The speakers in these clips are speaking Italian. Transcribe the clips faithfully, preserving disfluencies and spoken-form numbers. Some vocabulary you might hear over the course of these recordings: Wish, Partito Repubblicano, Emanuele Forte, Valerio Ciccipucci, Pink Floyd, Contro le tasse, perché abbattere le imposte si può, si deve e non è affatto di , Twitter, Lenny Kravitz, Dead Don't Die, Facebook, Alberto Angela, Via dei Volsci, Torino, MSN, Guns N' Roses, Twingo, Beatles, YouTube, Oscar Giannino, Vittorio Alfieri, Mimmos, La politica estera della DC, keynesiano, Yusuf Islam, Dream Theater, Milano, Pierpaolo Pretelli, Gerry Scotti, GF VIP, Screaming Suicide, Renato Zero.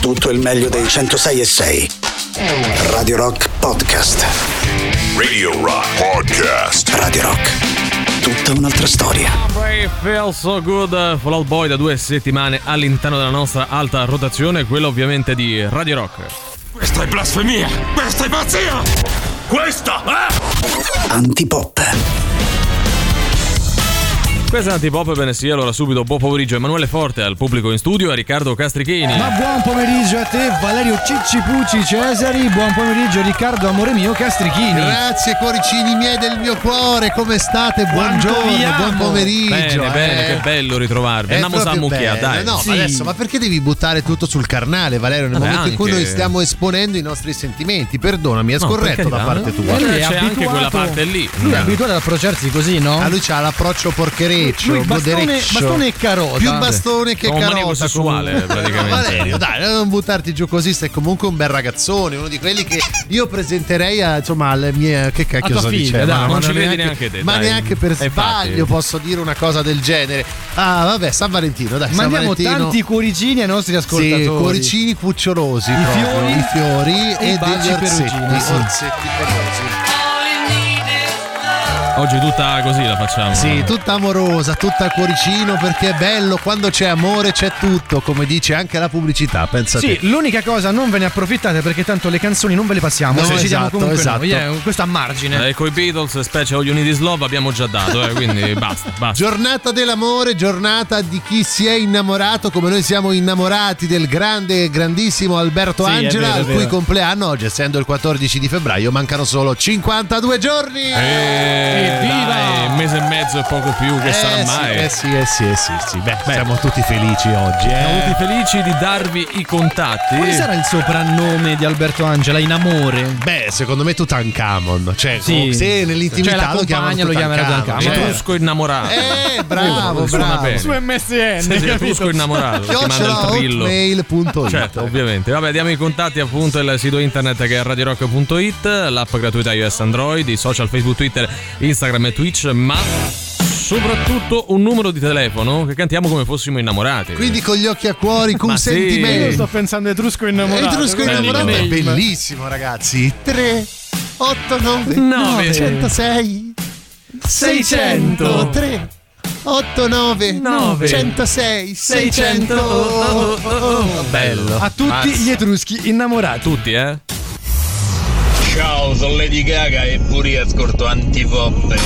tutto il meglio dei centosei e sei. Radio Rock Podcast. Radio Rock Podcast. Radio Rock, tutta un'altra storia. I Feel So Good, Fallout Boy, da due settimane all'interno della nostra alta rotazione, quella ovviamente di Radio Rock. Questa è blasfemia, questa è pazzia, questa è antipop. Questa è Antipop, bene sì, allora subito buon pomeriggio Emanuele Forte, al pubblico in studio, a Riccardo Castrichini. Ma buon pomeriggio a te Valerio Ciccipucci Cesari, buon pomeriggio Riccardo, amore mio Castrichini. Grazie cuoricini miei del mio cuore, come state? Buongiorno, buon pomeriggio. Bene, eh. bene, che bello ritrovarvi, andiamo a mucchia, dai. No, sì. Adesso, ma perché devi buttare tutto sul carnale Valerio, nel Vabbè, momento anche... in cui noi stiamo esponendo i nostri sentimenti, perdonami, è scorretto no, da parte tua. Lui c'è abituato... anche quella parte lì. Lui è abituato ad approcciarsi così, no? Ah, lui c'ha l'approccio porcheria. Lui bastone, bastone e carota, più bastone che carota, manico sessuale praticamente. No, dai, non buttarti giù così, sei comunque un bel ragazzone, uno di quelli che io presenterei a, insomma, alle mie, che cacchio sto dicendo, no, non ci credi neanche te, ma dai, neanche per sbaglio posso dire una cosa del genere. Ah vabbè, San Valentino, dai, mandiamo San Valentino, tanti cuoricini ai nostri ascoltatori, sì, cuoricini cucciolosi, i proprio, fiori, i fiori e, e degli orsetti, sì. orsetti pelosi. Oggi tutta così la facciamo. Sì, tutta amorosa, tutta a cuoricino, perché è bello, quando c'è amore c'è tutto, come dice anche la pubblicità, pensa sì, te. L'unica cosa, non ve ne approfittate, perché tanto le canzoni non ve le passiamo, no, se esatto, ci diamo comunque esatto. noi, eh, questo a margine. Eh, con i Beatles, specie All You Need Is Love, abbiamo già dato, eh, quindi basta, basta. Giornata dell'amore, giornata di chi si è innamorato, come noi siamo innamorati del grande e grandissimo Alberto sì, Angela, vero, al cui compleanno oggi, essendo il quattordici di febbraio, mancano solo cinquantadue giorni. E... Dai, un mese e mezzo e poco più, che eh sarà sì, mai? Eh sì, eh sì, eh sì, sì. Beh, Beh, siamo tutti felici oggi. Eh. Siamo tutti felici di darvi i contatti. Quale sarà il soprannome di Alberto Angela in amore? Beh, secondo me Tutankhamon. Cioè, sì. se nell'intimità cioè, la lo chiamano lo chiamerà Tutankhamon. Cioè. Etrusco innamorato. Eh, bravo, bravo. Su M S N. Sì, sì, Etrusco innamorato. Chiocciola hotmail punto it. Certo, ovviamente. Vabbè, diamo i contatti, appunto, il sito internet che è radio rock punto it, l'app gratuita iOS, Android, i social Facebook, Twitter, Instagram, Instagram e Twitch, ma soprattutto un numero di telefono che cantiamo come fossimo innamorati. Quindi con gli occhi a cuori, con sentimento. Sì. Io sto pensando a Etrusco innamorato. Etrusco innamorato è bellissimo, ragazzi. tre otto nove nove centosei seicento tre otto nove nove centosei seicento. Oh, oh, oh. Bello. A tutti Mazza. Gli etruschi innamorati. Tutti, eh? Ciao, sono Lady Gaga e pure io ascolto Antipop. Free.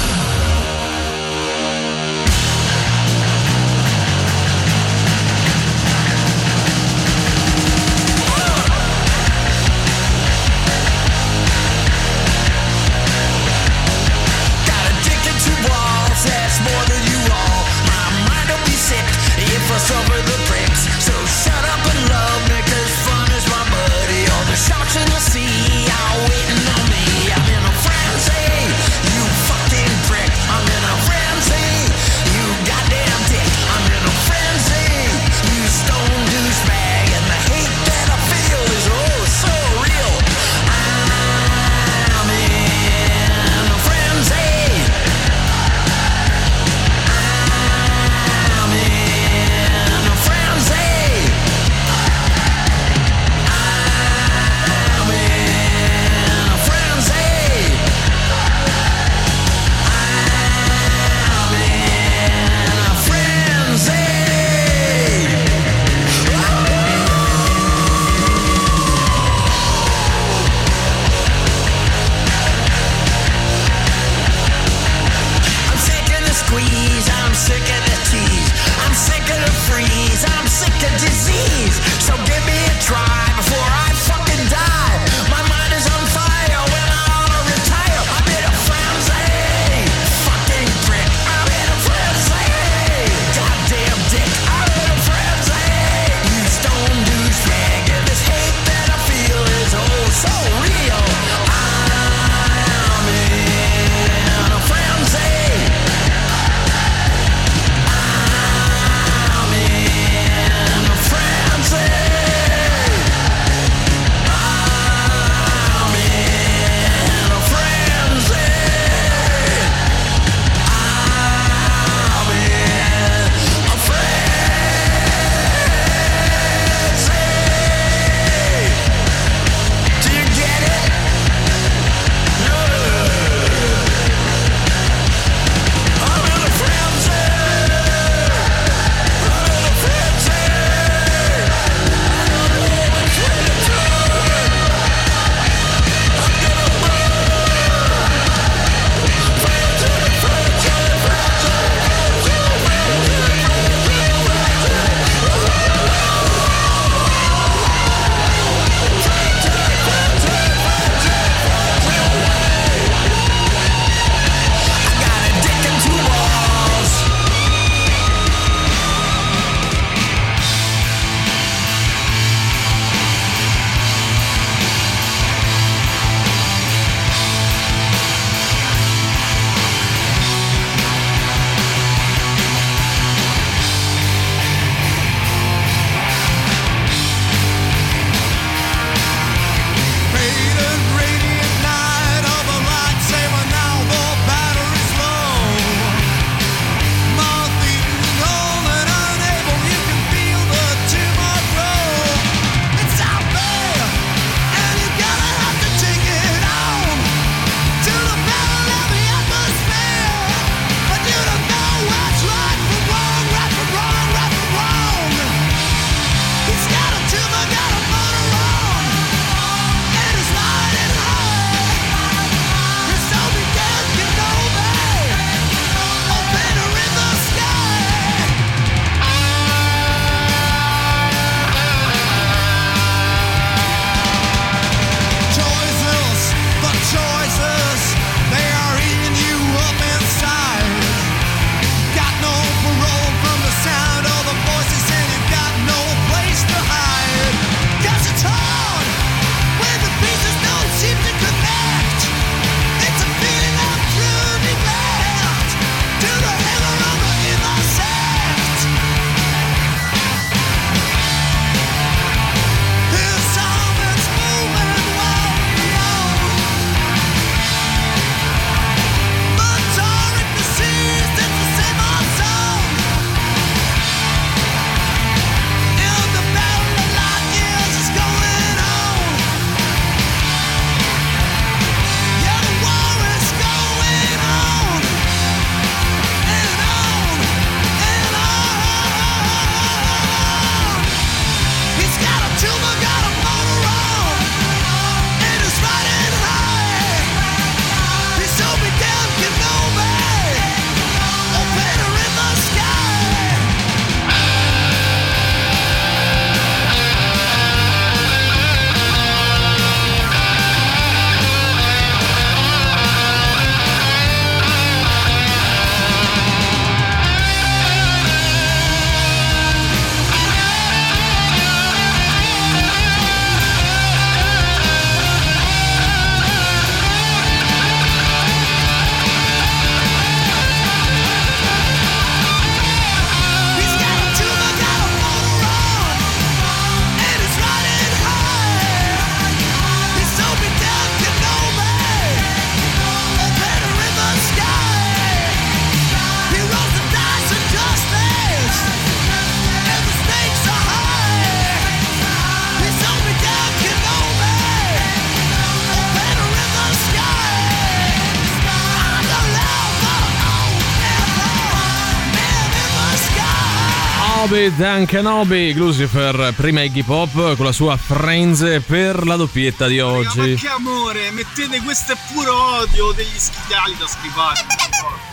Nobby, Dan Kenobi, Lucifer, prima Iggy Pop con la sua Frenze per la doppietta di oggi. Ma che amore, mettete questo è puro odio degli schidali da schifare.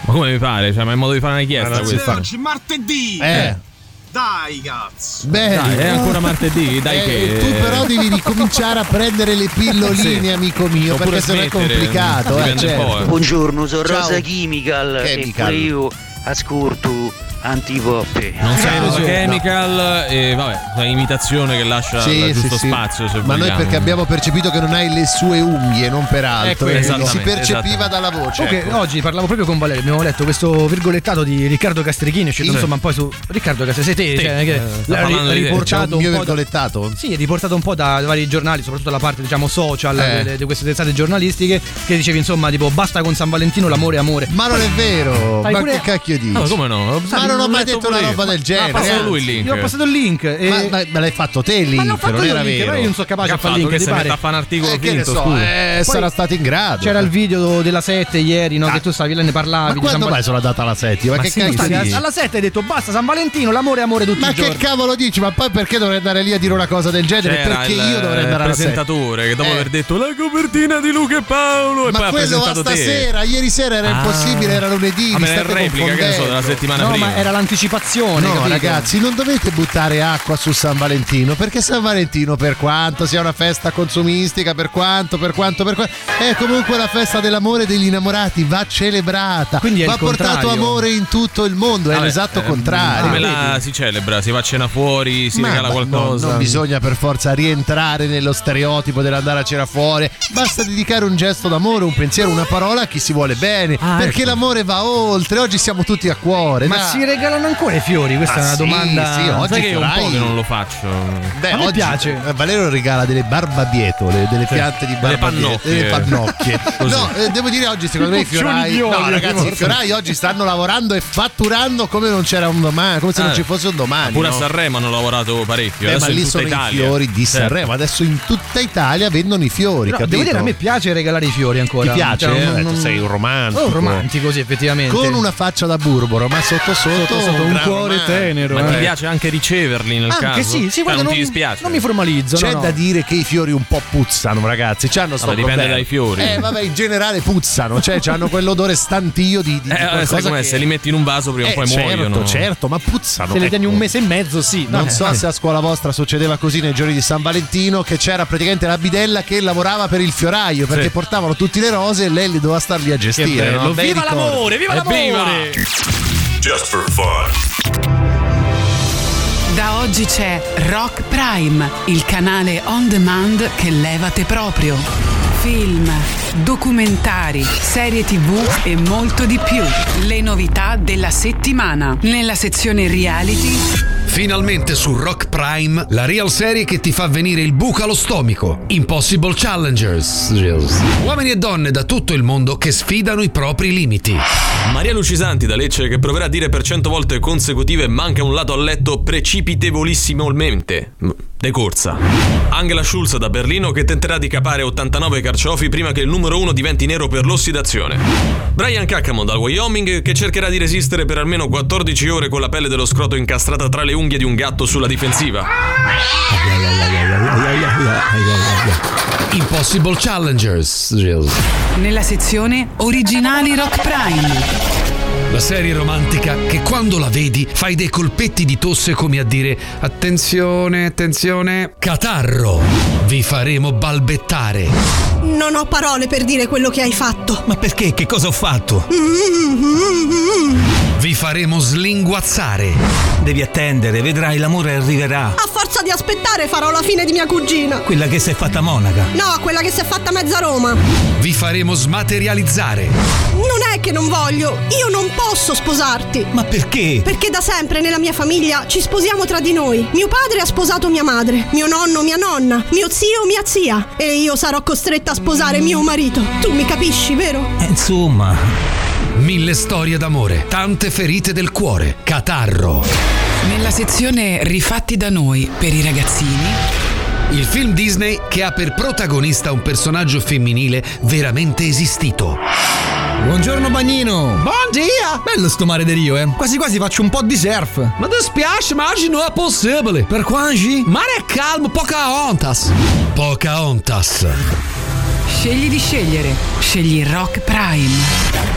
Ma come mi pare, cioè, ma è modo di fare una chiesa questa. Oggi martedì. Eh. Dai cazzo. Beh, dai, è ancora martedì, dai eh, che tu però devi ricominciare a prendere le pilloline, sì, amico mio. Oppure perché sennò è complicato, eh, certo. Buongiorno, sono Ciao. Rosa Chemical, Chemical. Che io ascolto Antipoppe. Non sei Rosa no, Chemical no. E vabbè, una imitazione che lascia sì, il giusto sì, spazio sì. Se ma vogliamo. Noi perché abbiamo percepito che non hai le sue unghie, non per altro, ecco, si percepiva dalla voce, okay, ecco. Oggi parlavo proprio con Valerio, abbiamo letto questo virgolettato di Riccardo Castrichini, cioè, sì. Insomma un po' su Riccardo Castrichini, sì. Cioè, che l'ha ri- riportato un, un mio virgolettato da, sì, è riportato un po' da vari giornali, soprattutto la parte diciamo social eh. di, di queste testate giornalistiche che dicevi insomma tipo basta con San Valentino, l'amore amore. Ma non è vero, ma che cacchio dici? No, come no? Non ho mai detto una roba del genere. Ma ha passato lui il link. Io ho passato il link. E... Ma, ma, ma l'hai fatto te il link? Ma l'ho fatto non era link, vero. Io non sono capace a fare il link. Che se mette a fare un articolo eh, finto, so, eh, sarà stato in grado. C'era il video della sette ieri, no? Ah. Che tu stavi là, ne parlavi. Ma quando San... mai sono andata alla sette? Ma, ma che sì, cazzo dici? Alla sette hai detto basta San Valentino, l'amore è amore tutti ma i giorni. Ma che cavolo dici? Ma poi perché dovrei andare lì a dire una cosa del genere? C'era perché io dovrei andare alla sette? Il presentatore che dopo aver detto la copertina di Luca e Paolo e poi ha presentato te. Ma quello stasera, ieri sera era impossibile, era lunedì. Ma era replica, che ne so, della settimana prima. Era l'anticipazione. No, capito? Ragazzi, non dovete buttare acqua su San Valentino, perché San Valentino, per quanto sia una festa consumistica, per quanto, per quanto, per quanto, è comunque la festa dell'amore degli innamorati, va celebrata. Quindi va portato contrario. Amore in tutto il mondo, no, è beh, l'esatto eh, contrario. Come la si celebra? Si va a cena fuori, si ma, regala qualcosa. No, non bisogna per forza rientrare nello stereotipo dell'andare a cena fuori, basta dedicare un gesto d'amore, un pensiero, una parola a chi si vuole bene, ah, perché ecco. L'amore va oltre, oggi siamo tutti a cuore. Ma si regalano ancora i fiori? Questa ah, è una domanda. Sì, sì, oggi sai che io un po' che non lo faccio. Beh, a me oggi piace. Valerio regala delle barbabietole, delle cioè, piante di barbabietole, delle pannocchie. No, eh, devo dire oggi secondo me i fiorai, no, ragazzi, i fiorai oggi stanno lavorando e fatturando come non c'era un domani, come se ah, non ci fosse un domani. Pure no? A Sanremo hanno lavorato parecchio. Eh, ma lì sono Italia. I fiori di Sanremo. Adesso in tutta Italia vendono i fiori. No, devo dire a me piace regalare i fiori ancora. Ti piace? Cioè, eh? non... Tu sei un romantico. Un romantico, sì, effettivamente. Con una faccia da burbero, ma sotto sotto, sotto, sotto un cuore man. tenero. Ma eh. ti piace anche riceverli nel anche caso? Sì, sì, guarda, non, non ti dispiace. Non mi formalizzo. C'è no, da no. dire che i fiori un po' puzzano, ragazzi. C'hanno sto vabbè, dipende dai fiori. Eh, vabbè, in generale puzzano, cioè hanno quell'odore stantio di, di, eh, di qualcosa sai com'è, che... se li metti in un vaso prima o eh, poi certo, muoiono. Certo, ma puzzano. Se ecco. li tieni un mese e mezzo, sì. No, non eh, so eh. se a scuola vostra succedeva così nei giorni di San Valentino, che c'era praticamente la bidella che lavorava per il fioraio, perché sì. portavano tutte le rose e lei li doveva star lì a gestire. Bello, viva l'amore, viva l'amore! Just for fun. Da oggi c'è Rock Prime, il canale on demand che levate proprio. Film, documentari, serie tv e molto di più. Le novità della settimana. Nella sezione reality. Finalmente su Rock Prime, la real serie che ti fa venire il buco allo stomaco. Impossible Challengers. Uomini e donne da tutto il mondo che sfidano i propri limiti. Maria Lucisanti da Lecce che proverà a dire per cento volte consecutive manca un lato a letto precipitevolissimalmente. Decorsa. Angela Schulz da Berlino che tenterà di capare ottantanove carciofi prima che il numero uno diventi nero per l'ossidazione. Brian Cacamo dal Wyoming che cercherà di resistere per almeno quattordici ore con la pelle dello scroto incastrata tra le unghie di un gatto sulla difensiva. Impossible Challengers. Nella sezione originali Rock Prime. La serie romantica che quando la vedi fai dei colpetti di tosse come a dire attenzione, attenzione, catarro, vi faremo balbettare. Non ho parole per dire quello che hai fatto. Ma perché? Che cosa ho fatto? Mm-hmm. Vi faremo slinguazzare. Devi attendere, vedrai l'amore arriverà. A forza di aspettare farò la fine di mia cugina. Quella che si è fatta monaca. No, quella che si è fatta mezza Roma. Vi faremo smaterializzare. Non è che non voglio, io non posso. Posso sposarti. Ma perché? Perché da sempre nella mia famiglia ci sposiamo tra di noi. Mio padre ha sposato mia madre, mio nonno mia nonna, mio zio mia zia. E io sarò costretta a sposare mio marito. Tu mi capisci, vero? Eh, insomma. Mille storie d'amore, tante ferite del cuore, catarro. Nella sezione rifatti da noi per i ragazzini. Il film Disney che ha per protagonista un personaggio femminile veramente esistito. Buongiorno bagnino. Buon dia. Bello sto mare di Rio, eh. Quasi quasi faccio un po' di surf. Ma ti spiace, ma oggi non è possibile. Per quangi? Mare è calmo, poca ontas. Poca ontas. Scegli di scegliere. Scegli Rock Prime.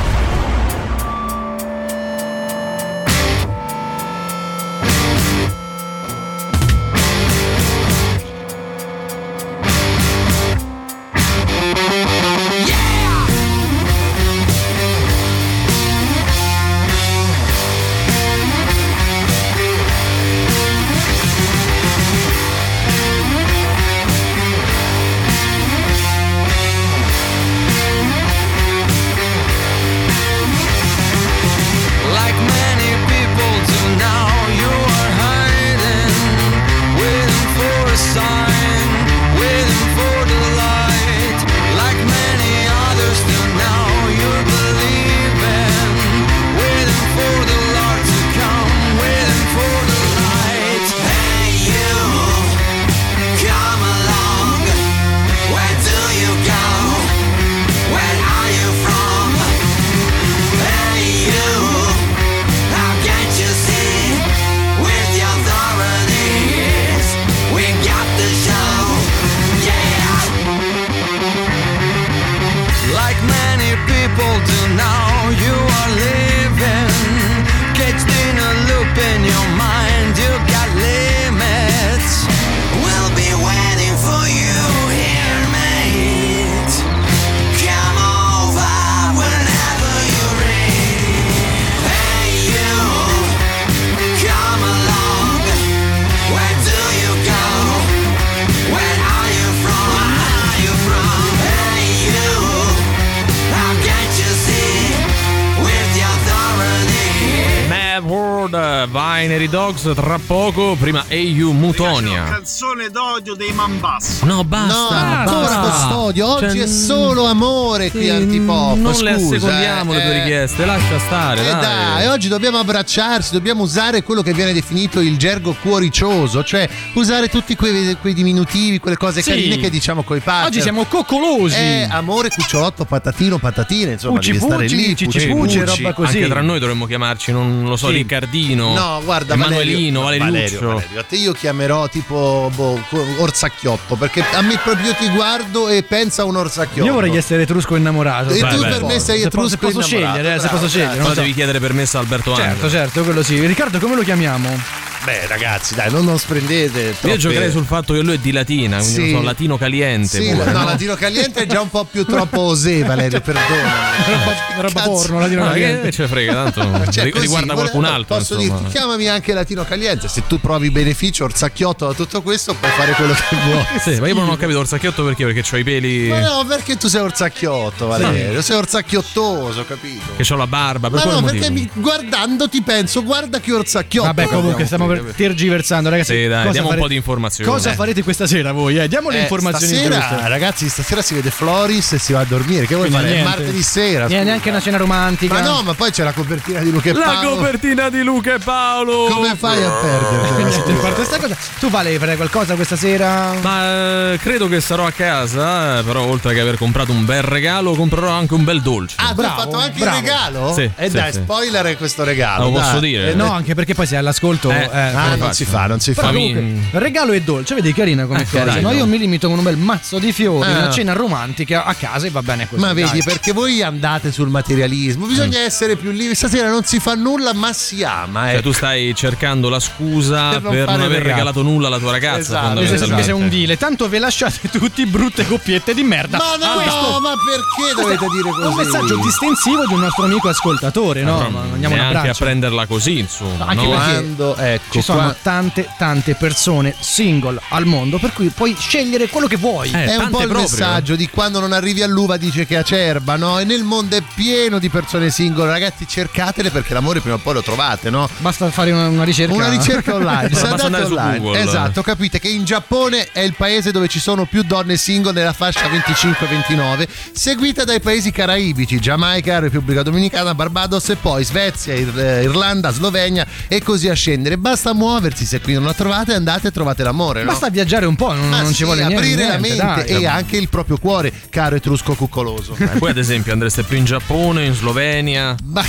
Tra poco, prima E U Mutonia. Canzone d'odio dei Mambassa. No, basta. No, basta questo odio. Oggi cioè, è solo amore qui a Antipop. Non scusa, le assecondiamo eh, le tue richieste, lascia stare. Eh dai. dai, oggi dobbiamo abbracciarsi, dobbiamo usare quello che viene definito il gergo cuoricioso, cioè usare tutti quei, quei diminutivi, quelle cose sì. carine che diciamo coi partner. Oggi siamo coccolosi. Eh, amore, cucciolotto, patatino, patatine, insomma, devi stare lì, ciccipucci, roba così. Anche tra noi dovremmo chiamarci, non lo so, sì. Riccardino. No, guarda, Emanuelino, Valerio, Valerio, Valerio. A te io chiamerò tipo boh, Orsacchiotto, perché a me proprio io ti guardo e penso a un orsacchiotto. Io vorrei essere etrusco innamorato. E vai, tu vai, per me sei etrusco innamorato. Se posso scegliere, eh, se posso scegliere. Però so. Devi chiedere permesso a Alberto Angela. Certo, certo, quello sì. Riccardo, come lo chiamiamo? Beh ragazzi dai, non lo sprendete troppe... Io giocherei sul fatto che lui è di Latina, quindi sì. non so, latino caliente sì, pure, no, no latino caliente è già un po' più troppo osè, Valerio, perdonami. Roba porno latino no, caliente ce frega tanto, cioè, riguarda così, qualcun altro. Posso insomma. dirti chiamami anche latino caliente. Se tu provi beneficio, orsacchiotto da tutto questo, puoi fare quello che vuoi. Sì, ma io non ho capito orsacchiotto perché? Perché c'ho i peli. Ma no, perché tu sei orsacchiotto, Valerio, sei orzacchiottoso, capito? Che c'ho la barba per. Ma no, motivo? Perché mi, guardandoti penso guarda che orsacchiotto. Vabbè, comunque stiamo tergiversando, ragazzi. Sì, dai, diamo fare... un po' di informazioni. Cosa eh. farete questa sera voi? Eh, diamo le eh, informazioni. Stasera, ragazzi, stasera si vede Floris e si va a dormire. Che vuoi quindi fare? Niente. Martedì sera. Niente, neanche una cena romantica. Ma no, ma poi c'è la copertina di Luca e Paolo. La copertina di Luca e Paolo. Come fai a perdere? Tu Vale, fare qualcosa questa sera? Ma eh, credo che sarò a casa. Però oltre che aver comprato un bel regalo, comprerò anche un bel dolce. Ah, bravo, hai fatto anche bravo. il regalo? Sì, e sì, dai, sì. spoiler questo regalo. Lo dai. posso dire? Eh, no, anche perché poi sei all'ascolto. Eh. Eh, ah, non si fa, non si Però fa. Comunque, regalo e dolce, vedi, carina come eh, cosa. No, io mi limito con un bel mazzo di fiori, ah. una cena romantica a casa e va bene così. Ma vedi, dai. perché voi andate sul materialismo, bisogna mm. essere più liberi. Stasera non si fa nulla, ma si ama. Eh. Cioè, tu stai cercando la scusa per non, per non aver regalato nulla alla tua ragazza. Esatto, esatto. Sei un dile. Tanto ve lasciate tutti brutte coppiette di merda. Ma no, allora, no, ma perché dovete dire così? Un messaggio distensivo di un nostro amico ascoltatore, no? no ma andiamo anche a prenderla così, insomma. Anche no? quando, eh, Ecco, ci sono qua... tante tante persone single al mondo, per cui puoi scegliere quello che vuoi. Eh, è un po' il proprio. messaggio di quando non arrivi all'uva dice che è acerba, no? E nel mondo è pieno di persone single, ragazzi, cercatele perché l'amore prima o poi lo trovate, no? Basta fare una, una ricerca una ricerca online. Basta andare online. Su Google. Esatto, capite che in Giappone è il paese dove ci sono più donne single nella fascia venticinque ventinove, seguita dai paesi caraibici, Giamaica, Repubblica Dominicana, Barbados e poi Svezia, Ir- Irlanda, Slovenia e così a scendere. Basta basta muoversi, se qui non la trovate andate e trovate l'amore, no? Basta viaggiare un po', non, non sì, ci vuole niente. Aprire la mente, dai, e anche il proprio cuore, caro etrusco cuccoloso. Eh, poi ad esempio andreste più in Giappone, in Slovenia? Ma...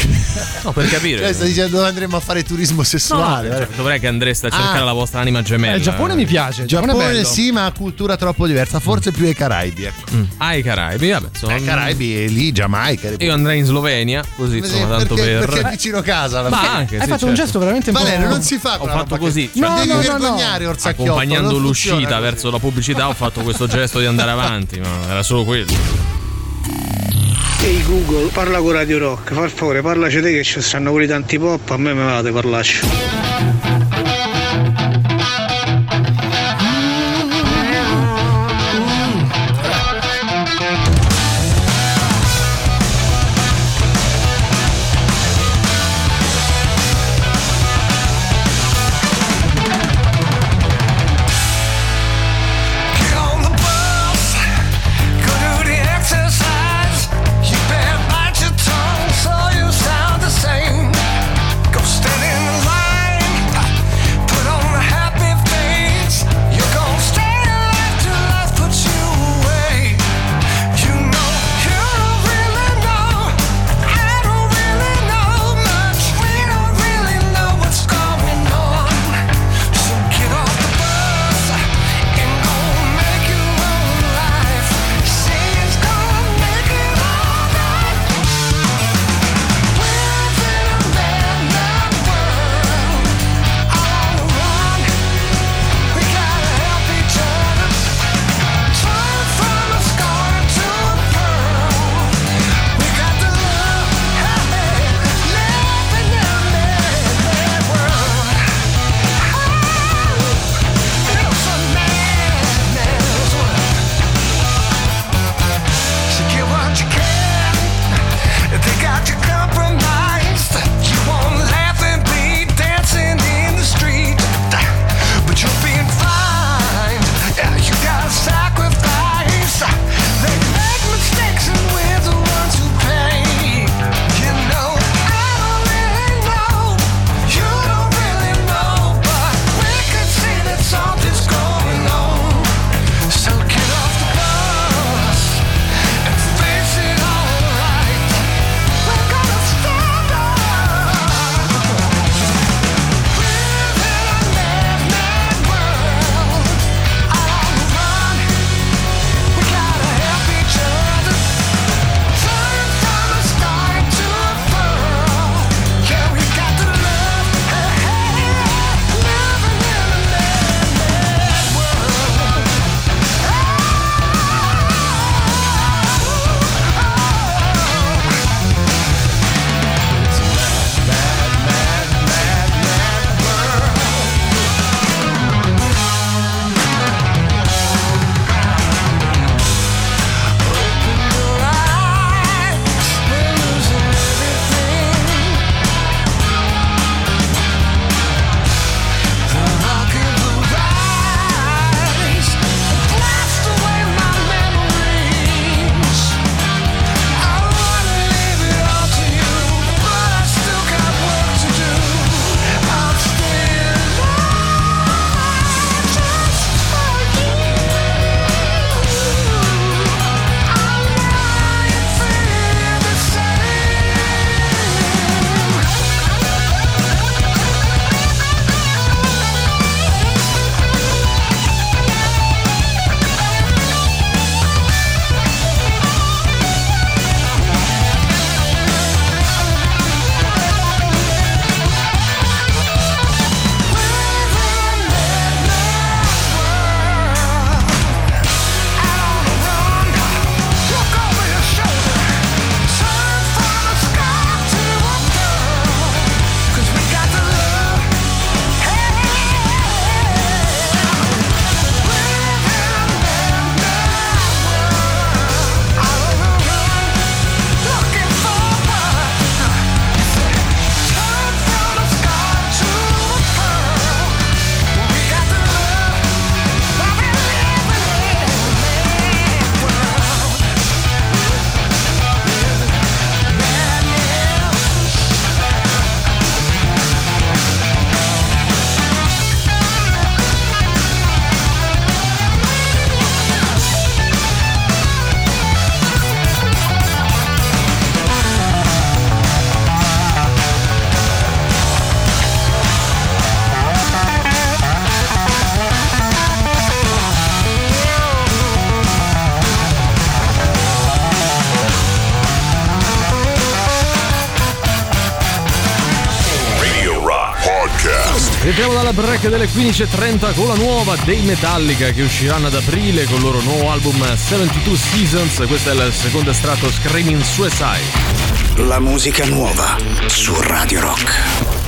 no, per capire. Cioè, stai dicendo andremo a fare turismo sessuale. No, cioè, dovrei che andreste a cercare ah. la vostra anima gemella. Il eh, Giappone mi piace. Giappone, Giappone sì, ma cultura troppo diversa, forse mm. più ai Caraibi, ecco. Mm. Ah, i Caraibi, vabbè, sono ai Caraibi e lì Giamaica. Io andrei in Slovenia, così sì, insomma, tanto perché, per perché è vicino casa. Ma fine. Anche, hai sì, fatto certo. un gesto veramente bello. Valerio, non si fa. Ho fatto così, cioè, no, devi no, vergognare no. Orzacchiotto. Accompagnando l'uscita verso la pubblicità ho fatto questo gesto di andare avanti, ma era solo quello. Ehi hey Google, parla con Radio Rock, far favore, parlaci te che ci stanno pure tanti pop, a me me vate parlarci. Partiamo dalla break delle quindici e trenta con la nuova dei Metallica, che usciranno ad aprile con il loro nuovo album settantadue Seasons. Questo è il secondo estratto, Screaming Suicide. La musica nuova su Radio Rock.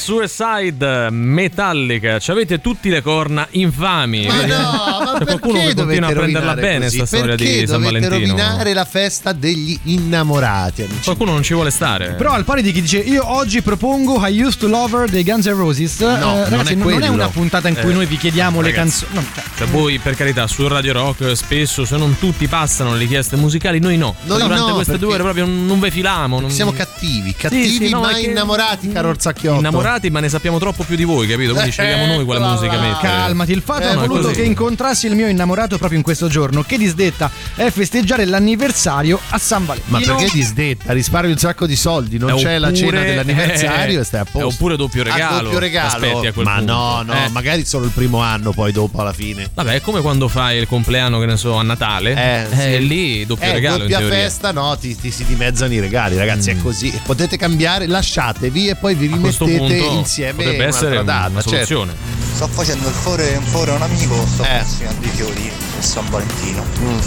Suicide, Metallica, ci avete tutti le corna infami. Ma no, ma perché dovete a prenderla bene questa storia di San Valentino? Rovinare la festa degli innamorati, amici. Qualcuno non ci vuole stare. Però al pari di chi dice io oggi propongo I Used to Love Her dei Guns N' Roses, no, eh, non, ragazzi, è non è una puntata in cui eh, noi vi chiediamo ragazzi, le canzoni. No, cioè, cioè voi per carità su Radio Rock spesso se non tutti passano le richieste musicali, noi no. Noi durante no, queste due ore proprio non ve filamo. Non... Siamo cattivi, cattivi sì, sì, no, ma innamorati, che... caro Orsacchiotto. Innamorati, ma ne sappiamo troppo più di voi, capito? Quindi eh, scegliamo noi quale va, musica va. mettere. Calmati, il fatto eh, è voluto così. che incontrassi il mio innamorato proprio in questo giorno, che disdetta è festeggiare l'anniversario a San Valentino. Ma perché disdetta? Risparmi un sacco di soldi, non eh, c'è oppure, la cena dell'anniversario eh, e stai a posto. Eh, oppure doppio regalo. A doppio regalo. Aspetti a quel ma punto. no, no, eh. magari solo il primo anno, poi dopo alla fine. Vabbè, è come quando fai il compleanno, che ne so, a Natale. Eh, sì. eh lì doppio eh, regalo. Doppia festa, no, ti, ti si dimezzano i regali, ragazzi, mm. è così. Potete cambiare, lasciatevi e poi vi rimettete insieme. Potrebbe essere una, una soluzione. Certo. Sto facendo il foro un foro a un amico, sto eh. consegnando i fiori per San Valentino. Mm.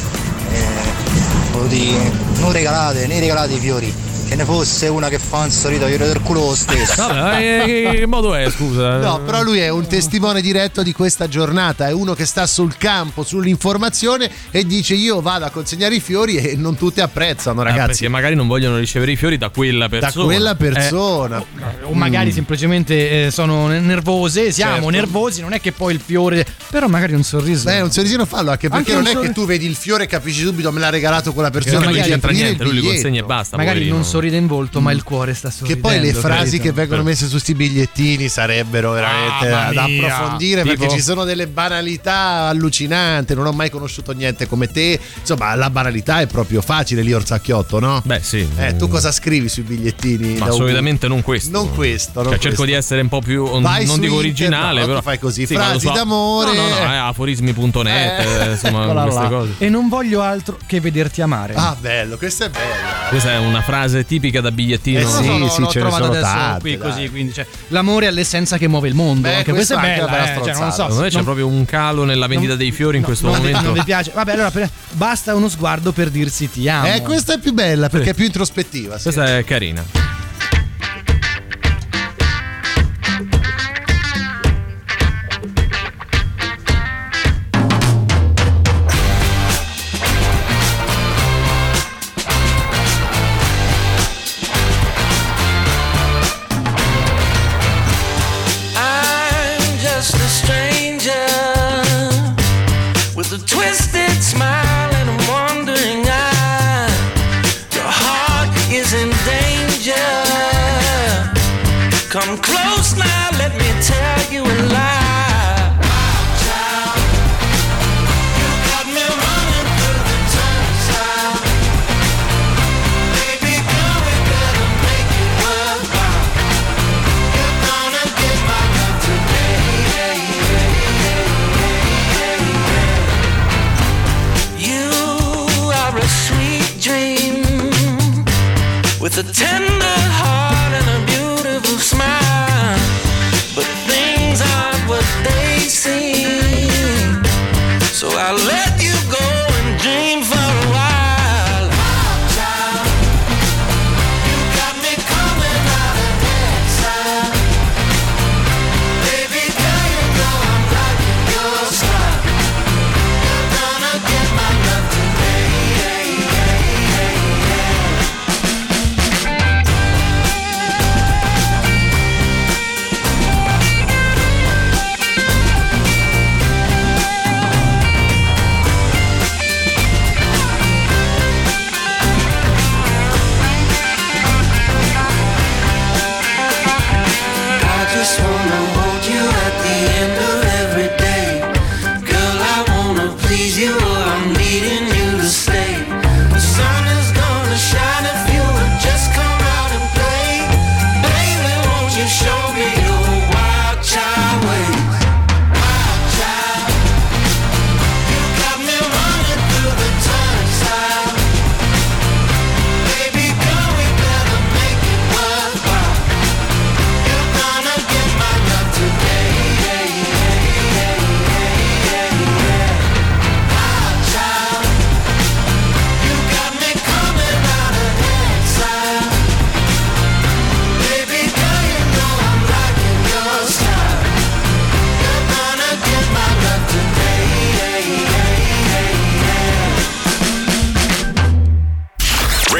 Eh, dire, non regalate, né regalate i fiori. Che ne fosse una che fa un sorriso io del culo lo stesso. Vabbè, che, che modo è, scusa? No, però lui è un testimone diretto di questa giornata, è uno che sta sul campo, sull'informazione e dice io vado a consegnare i fiori e non tutti apprezzano, ragazzi. Ah, perché magari non vogliono ricevere i fiori da quella persona. Da quella persona. Eh, o, o magari mm. semplicemente eh, sono nervose, siamo certo. nervosi, non è che poi il fiore, però magari un sorriso. Beh, un sorrisino fallo anche perché anche non è sor- che tu vedi il fiore e capisci subito me l'ha regalato quella persona. Che non gli c'entra niente, lui li consegna e basta. Magari poverino. non sorride in volto, mm. ma il cuore sta sorridendo. Che poi le frasi credo. che vengono messe su questi bigliettini sarebbero veramente ah, da approfondire, tipo... perché ci sono delle banalità allucinanti. Non ho mai conosciuto niente come te. Insomma, la banalità è proprio facile lì, Orsacchiotto, no? Beh, sì. Eh, tu cosa scrivi sui bigliettini? Ma assolutamente non questo. Non questo. Non cioè, questo. Cerco di essere un po' più on, non dico interno, originale, no, però fai così, sì, frasi so, d'amore. No, no, no, eh, aforismi punto net, eh, eh, insomma, queste là. cose. E non voglio altro che vederti amare. Ah, bello, questa è bella. Questa è una frase tipica da bigliettino. Eh sì, no, no, sì, l'ho ce trovata adesso tante, qui dai. così, quindi cioè, l'amore è l'essenza che muove il mondo. Beh, anche questa è bella, eh, cioè, non so, non c'è non... proprio un calo nella vendita non... dei fiori in no, questo non momento. Vi, non vi piace. Vabbè, allora per... basta uno sguardo per dirsi ti amo. Eh, questa è più bella perché sì. è più introspettiva. Sì. Questa è carina.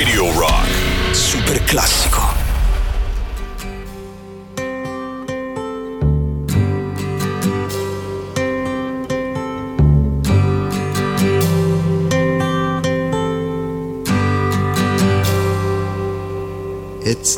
Radio Rock, super classico. It's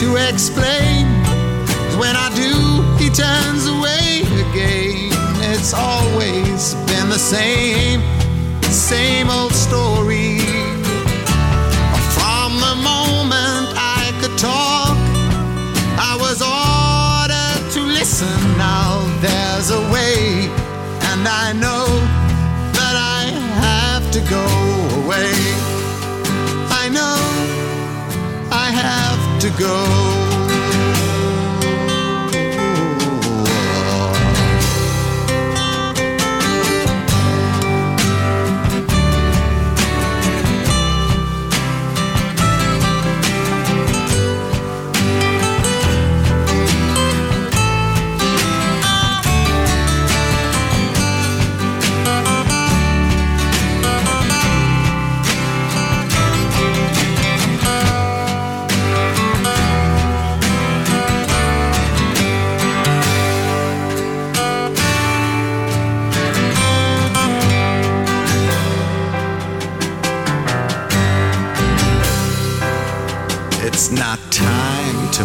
To explain, when I do, he turns away again. It's always been the same, same old story. From the moment I could talk, I was ordered to listen. Now there's a way, and I know that I have to go away. I know I have to go. It's not time to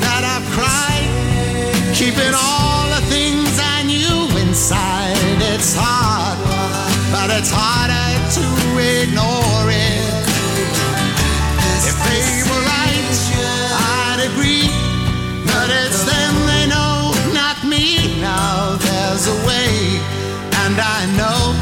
That I've cried, keeping all the things I knew inside. It's hard, but it's harder to ignore it. If they were right, I'd agree, but it's them they know, not me. Now there's a way, and I know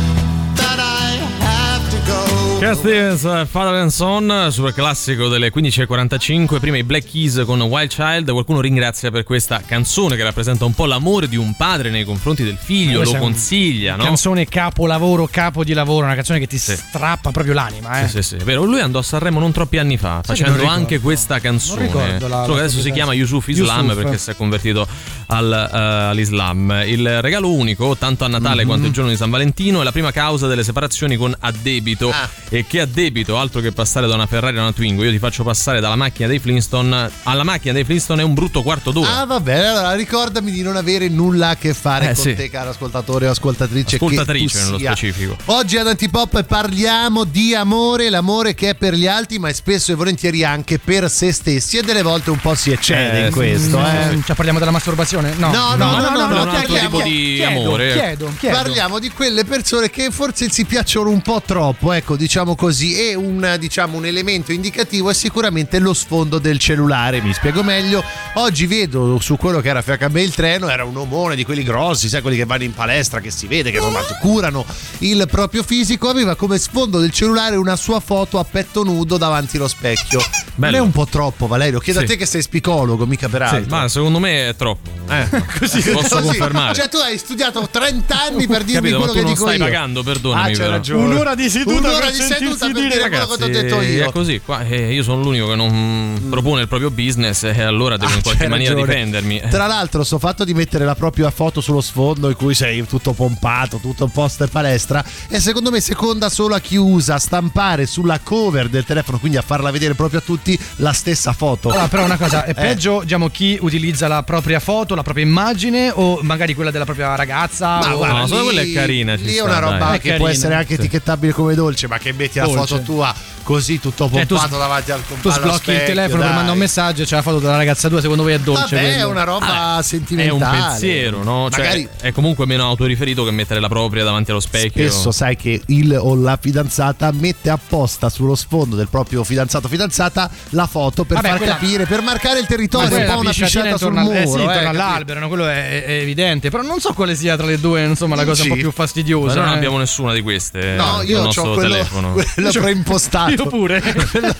that I have to go. Castings, Father and Son, super classico delle quindici e quarantacinque. Prima i Black Keys con Wild Child. Qualcuno ringrazia per questa canzone che rappresenta un po' l'amore di un padre nei confronti del figlio, lo consiglia, no? Canzone capolavoro, capo di lavoro, una canzone che ti sì. strappa proprio l'anima, eh? Sì, sì, sì, è vero. Lui andò a Sanremo non troppi anni fa, sì, facendo anche questa canzone. Non ricordo la, Solo che adesso si chiama Yusuf Islam, Yusuf, perché si è convertito al, uh, all'Islam. Il regalo unico, tanto a Natale mm-hmm. quanto il giorno di San Valentino, è la prima causa delle separazioni con addebito. Ah. E che a debito, altro che passare da una Ferrari a una Twingo, io ti faccio passare dalla macchina dei Flintstone alla macchina dei Flintstone, è un brutto quarto d'ora. Ah, vabbè, allora ricordami di non avere nulla a che fare eh, con sì. te, caro ascoltatore o ascoltatrice. Ascoltatrice, che nello sia. Specifico. Oggi ad Antipop parliamo di amore, l'amore che è per gli altri, ma è spesso e volentieri anche per se stessi, e delle volte un po' si eccede eh, in questo. Eh. Sì. Cioè, parliamo della masturbazione? No, no, no, no, no, no, no, no, no, no altro tipo di chiedo, amore. Chiedo, chiedo. Parliamo di quelle persone che forse si piacciono un po' troppo, ecco, diciamo. Diciamo così, e un, diciamo, un elemento indicativo è sicuramente lo sfondo del cellulare. Mi spiego meglio. Oggi vedo su quello che era a fianco a me il treno, era un omone di quelli grossi, sai, quelli che vanno in palestra, che si vede, che insomma, curano il proprio fisico. Aveva come sfondo del cellulare una sua foto a petto nudo davanti allo specchio. Bello. Non è un po' troppo, Valerio? Chiedo sì. a te che sei psicologo, mica peraltro. Sì, ma secondo me è troppo. eh, così eh, posso così. confermare. Cioè, tu hai studiato trenta anni per dirmi Capito, quello che dico io. Ma tu non stai io. pagando, perdonami. Ah, c'è ragione. Un'ora di seduta Un'ora per di seduta per dire, ragazzi, quello che ho detto io. È così, qua, eh, io sono l'unico che non mm. propone il proprio business e allora devo ah, in qualche maniera ragione. difendermi. Tra l'altro, sto fatto di mettere la propria foto sullo sfondo in cui sei tutto pompato, tutto un poster palestra, e secondo me seconda solo a chi usa stampare sulla cover del telefono, quindi a farla vedere proprio a tutti, la stessa foto. Ah, però una cosa, è eh. peggio, diciamo, chi utilizza la propria foto, la propria immagine o magari quella della propria ragazza. Ma o... guarda, no, solo quella è carina. Lì è una roba dai. che carina, può essere anche sì. etichettabile come dolce, ma che metti dolce. la foto tua così tutto pompato cioè, tu, davanti al compagno. Tu sblocchi specchio, il telefono dai. per mandare un messaggio, c'è la foto della ragazza tua, secondo voi è dolce? Vabbè, quello? è una roba ah, sentimentale. È un pensiero, no? Cioè, magari... è comunque meno autoriferito che mettere la propria davanti allo specchio. Spesso sai che il o la fidanzata mette apposta sullo sfondo del proprio fidanzato o fidanzata la foto per Vabbè, far quella... capire, per marcare il territorio, un po' una pisciata sul muro. Eh sì, intorno eh, all'albero, no? Quello è, è evidente. Però non so quale sia tra le due, insomma, la cosa sì. un po' più fastidiosa. Ma non eh. abbiamo nessuna di queste. No, io ho quello, telefono. quello preimpostato. Io pure. quello,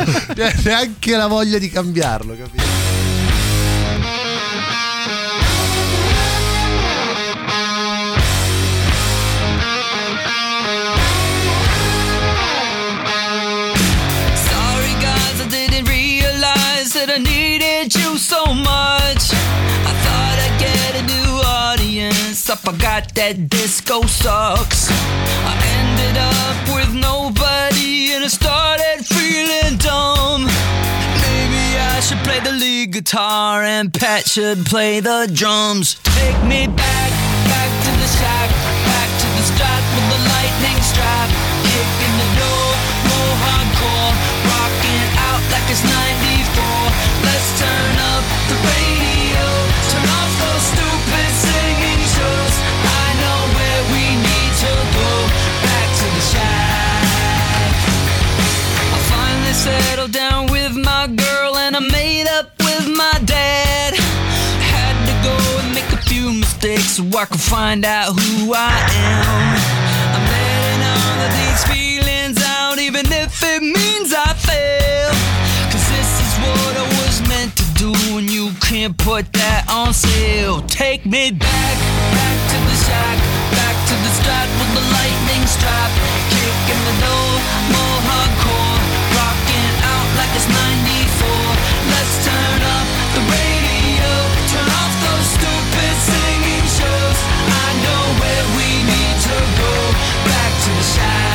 neanche la voglia di cambiarlo, capito? That I needed you so much. I thought I'd get a new audience. I forgot that disco sucks. I ended up with nobody and I started feeling dumb. Maybe I should play the lead guitar and Pat should play the drums. Take me back, back to the shack, back to the strap with the lightning strap. Kicking the door, no hardcore, rocking out like it's ninety. Let's turn up the radio, turn off those stupid singing shows. I know where we need to go, back to the shack. I finally settled down with my girl and I made up with my dad. Had to go and make a few mistakes so I could find out who I am. I'm letting all of these feelings out even if it means I fail. What I was meant to do, and you can't put that on sale. Take me back, back to the shack, back to the strap with the lightning strap. Kicking the door, more hardcore, rocking out like it's ninety-four. Let's turn up the radio, turn off those stupid singing shows. I know where we need to go, back to the shack.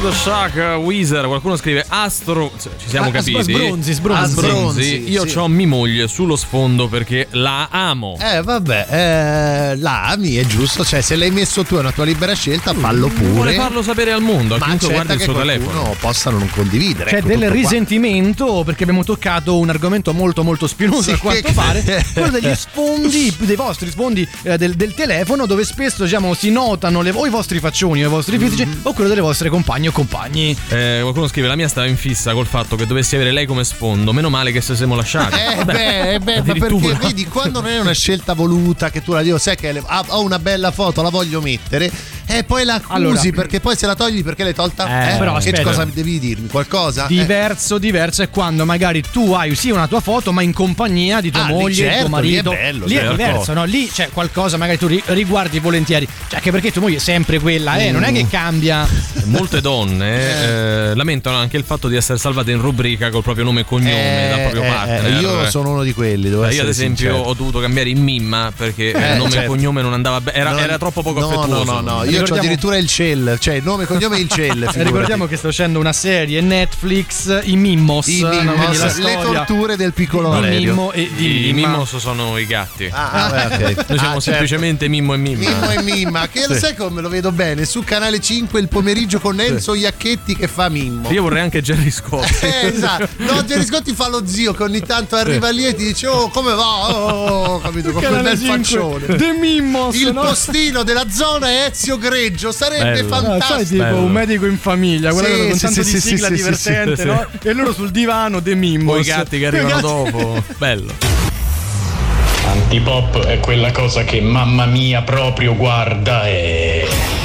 The Shack, Wizard, qualcuno scrive Astro, cioè, ci siamo ah, capiti sbronzi, sbronzi. Ah, sbronzi. Io sì. c'ho mia moglie sullo sfondo perché la amo. Eh vabbè, eh, la ami, è giusto, cioè se l'hai messo tu è una tua libera scelta, fallo pure. Vuole farlo sapere al mondo, a chiunque guardi il suo telefono. No, possano non condividere. C'è ecco, del risentimento qua. Perché abbiamo toccato un argomento molto molto spinoso sì, a quanto che... pare, quello degli sfondi, dei vostri sfondi eh, del, del telefono, dove spesso diciamo si notano le, o i vostri faccioni o i vostri fisici mm-hmm. o quello delle vostre compagne. Compagni, eh, qualcuno scrive: la mia stava in fissa col fatto che dovessi avere lei come sfondo. Meno male che se siamo lasciati. Eh, beh, eh beh ma perché vedi, quando non è una scelta voluta, che tu la dico, sai che ho una bella foto, la voglio mettere. E poi la accusi, allora, perché poi se la togli perché l'hai tolta? Eh, eh, però che cosa devi dirmi? Qualcosa? Diverso, eh. diverso è quando magari tu hai sì una tua foto, ma in compagnia di tua ah, moglie, certo, tuo marito. Lì è bello, lì certo. è diverso, no? Lì c'è qualcosa, magari tu riguardi volentieri. Cioè, anche perché tua moglie è sempre quella, eh, mm. non è che cambia. Molte donne eh, lamentano anche il fatto di essere salvate in rubrica col proprio nome e cognome eh, dal proprio eh, partner. Io sono uno di quelli. Devo eh, io ad esempio sincero. ho dovuto cambiare in Mimma perché eh, il nome certo. e cognome non andava bene, era, no, era troppo poco no, affettuoso. No, no, no. Io Ricordiamo... addirittura il cell, cioè il nome, cognome e il cell. Ricordiamo che sta uscendo una serie Netflix, i Mimmos, I Mimmos no? le torture del piccolo Valerio. E di I Mimmos sono i gatti. Ah, ah, beh, okay. Noi siamo ah, semplicemente certo. Mimmo e Mimma. Mimmo e Mimma, che sì. lo sai come lo vedo bene? Su Canale cinque il pomeriggio con Enzo sì. Iacchetti che fa Mimmo. Io vorrei anche Gerry Scotti. eh, esatto. No, Gerry Scotti fa lo zio che ogni tanto arriva sì. lì e ti dice "Oh, come va?" Oh, capito, con quel bel faccione. De Mimmos, il no? postino della zona è Ezio Greggio, sarebbe bello. fantastico. Ah, sai, tipo bello. un medico in famiglia, quello sì, con sì, tanto sì, di sigla sì, divertente, sì, sì. no? E loro sul divano De Mimmos. Poi i gatti che arrivano gatti. dopo. Bello. Antipop è quella cosa che mamma mia proprio guarda e live.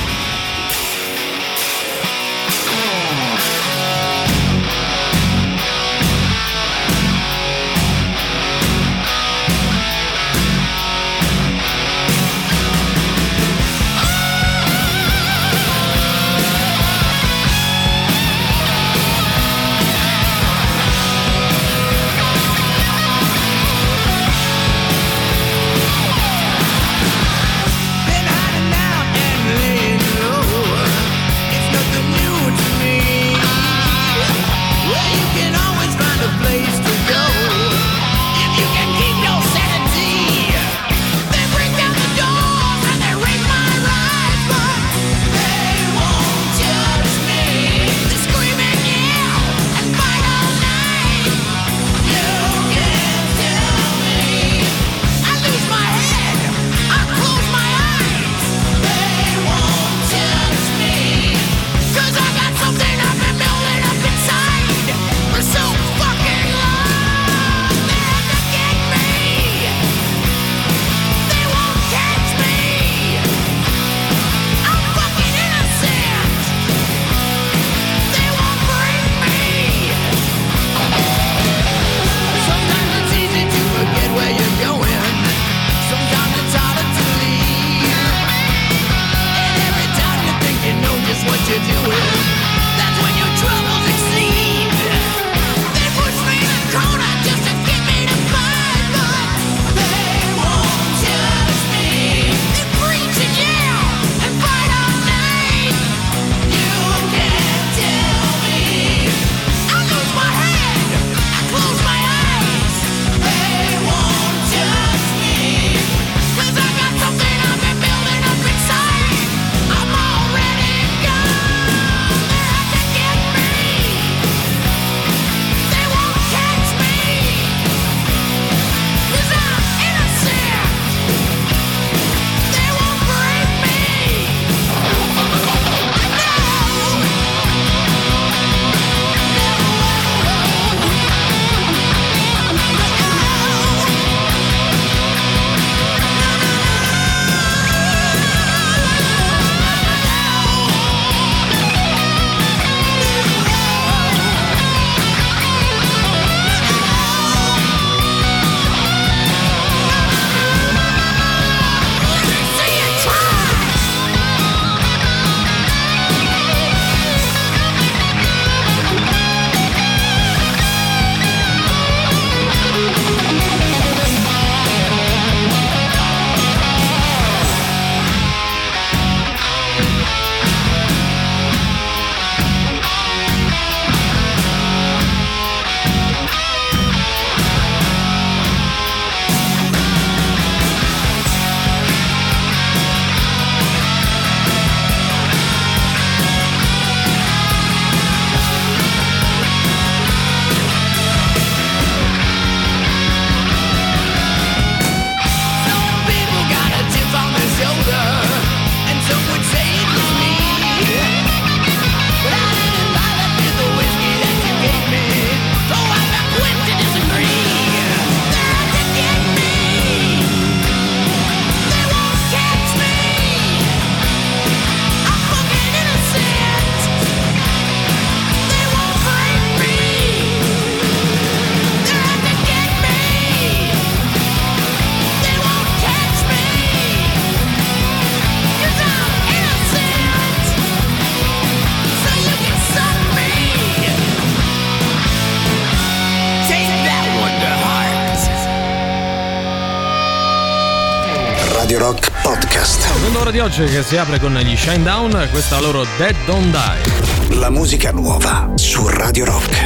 podcast. Il mondo ora di oggi che si apre con gli Shinedown, questa loro Dead Don't Die. La musica nuova su Radio Rock.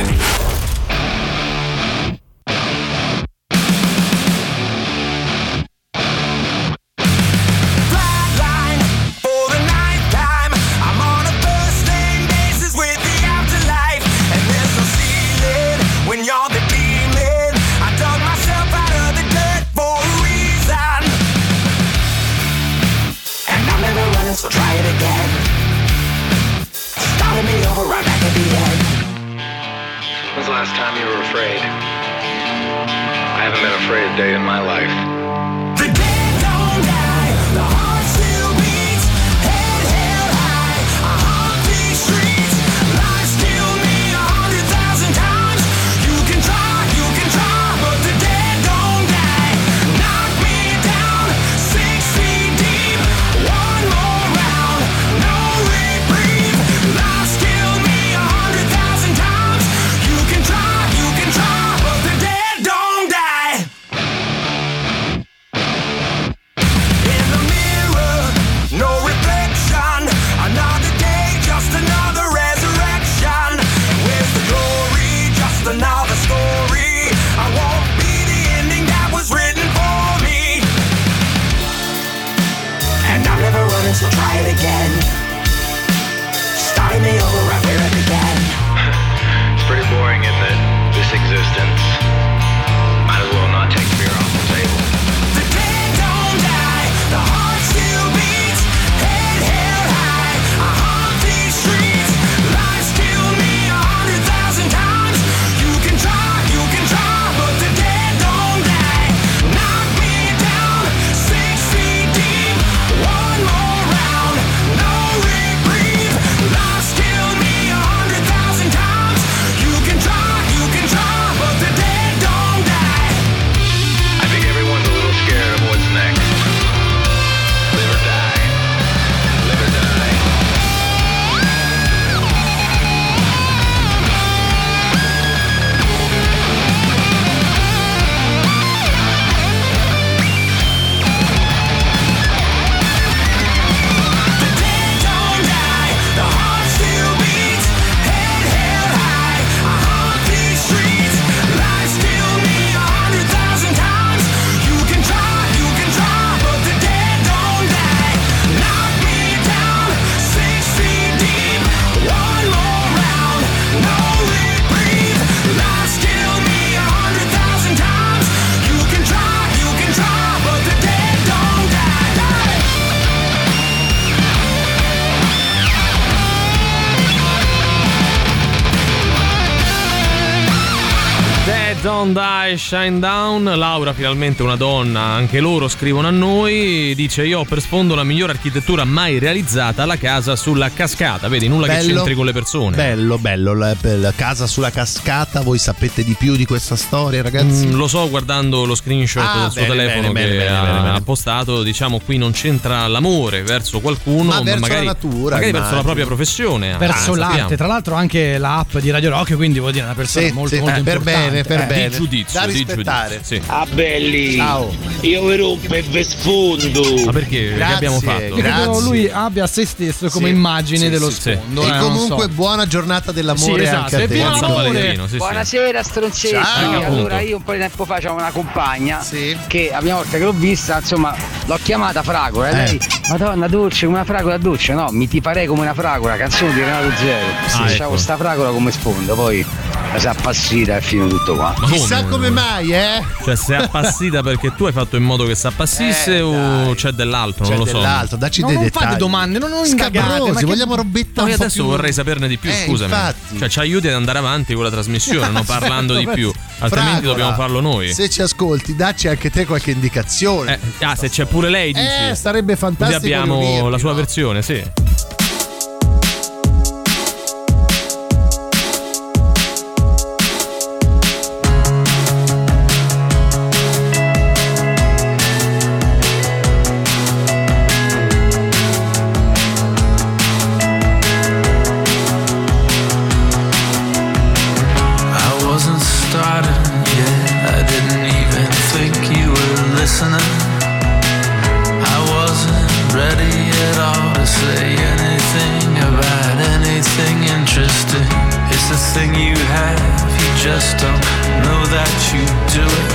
Shinedown. Laura, finalmente una donna, anche loro scrivono a noi, dice: io ho per sfondo la migliore architettura mai realizzata, la casa sulla cascata. Vedi, nulla bello, che c'entri con le persone. Bello, bello, la, la casa sulla cascata. Voi sapete di più di questa storia, ragazzi? Mm, lo so, guardando lo screenshot ah, del suo bene, telefono bene, che bene, ha, bene, bene. ha postato, diciamo qui non c'entra l'amore verso qualcuno, ma, ma verso magari, la natura, magari verso la propria professione, verso ah, l'arte, sappiamo. Tra l'altro anche l'app di Radio Rock, quindi vuol dire una persona sì, molto, sì, molto eh, importante. Per bene, per eh, bene. Di giudizio. Da rispettare sì. Ah belli, ciao. Io vi rompo e vi sfondo. Ma perché? Grazie, che abbiamo fatto? Credo lui abbia se stesso come sì, immagine sì, dello sì, sfondo sì. Eh, E comunque so. buona giornata dell'amore sì, esatto. anche a te. Buon sì, Buonasera sì. stronzetti. Allora io un po' di tempo fa c'avevo una compagna sì. che la prima volta che l'ho vista, insomma, l'ho chiamata Fragola eh. Lei, Madonna dolce come una fragola dolce. No, mi ti farei come una fragola, canzone di Renato Zero sì, ah, c'avevo ecco. sta fragola come sfondo. Poi si è appassita e fino tutto qua. Ma chissà come, come mai, eh? Cioè, si è appassita perché tu hai fatto in modo che si appassisse eh, o c'è dell'altro? C'è non lo so. Dell'altro, dacci no, dei non dettagli. Non fate domande, non, non indagate. Ma che... vogliamo robetta un po' adesso più... vorrei saperne di più, eh, scusami. Infatti. Cioè, ci aiuti ad andare avanti con la trasmissione, non parlando certo, di più. Altrimenti Fragola, dobbiamo farlo noi. Se ci ascolti, dacci anche te qualche indicazione. Eh, ah, se c'è pure lei, dici. Eh, sarebbe fantastico. Così abbiamo riunirmi, la sua no? versione, sì. I didn't even think you were listening. I wasn't just don't know that you do it.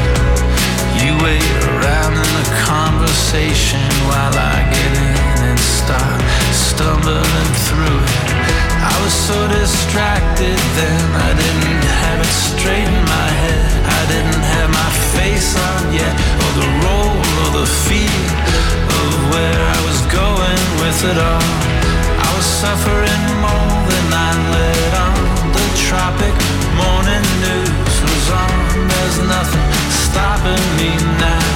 You wait around in the conversation while I get in and start stumbling through it. I was so distracted then, I didn't have it straight in my head. I didn't have my face on yet, or the role or the feel of where I was going with it all. I was suffering more than I let on. The tropic morning news was on. There's nothing stopping me now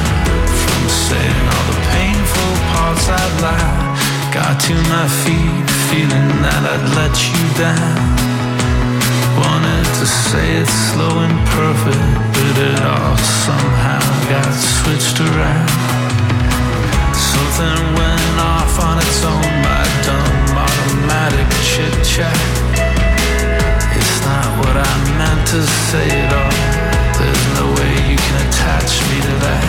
from saying all the painful parts out loud. Got to my feet feeling that I'd let you down. Wanted to say it slow and perfect, but it all somehow got switched around. Something went off on its own, my dumb automatic chit-chat. It's not what I meant to say at all. There's no way you can attach me to that.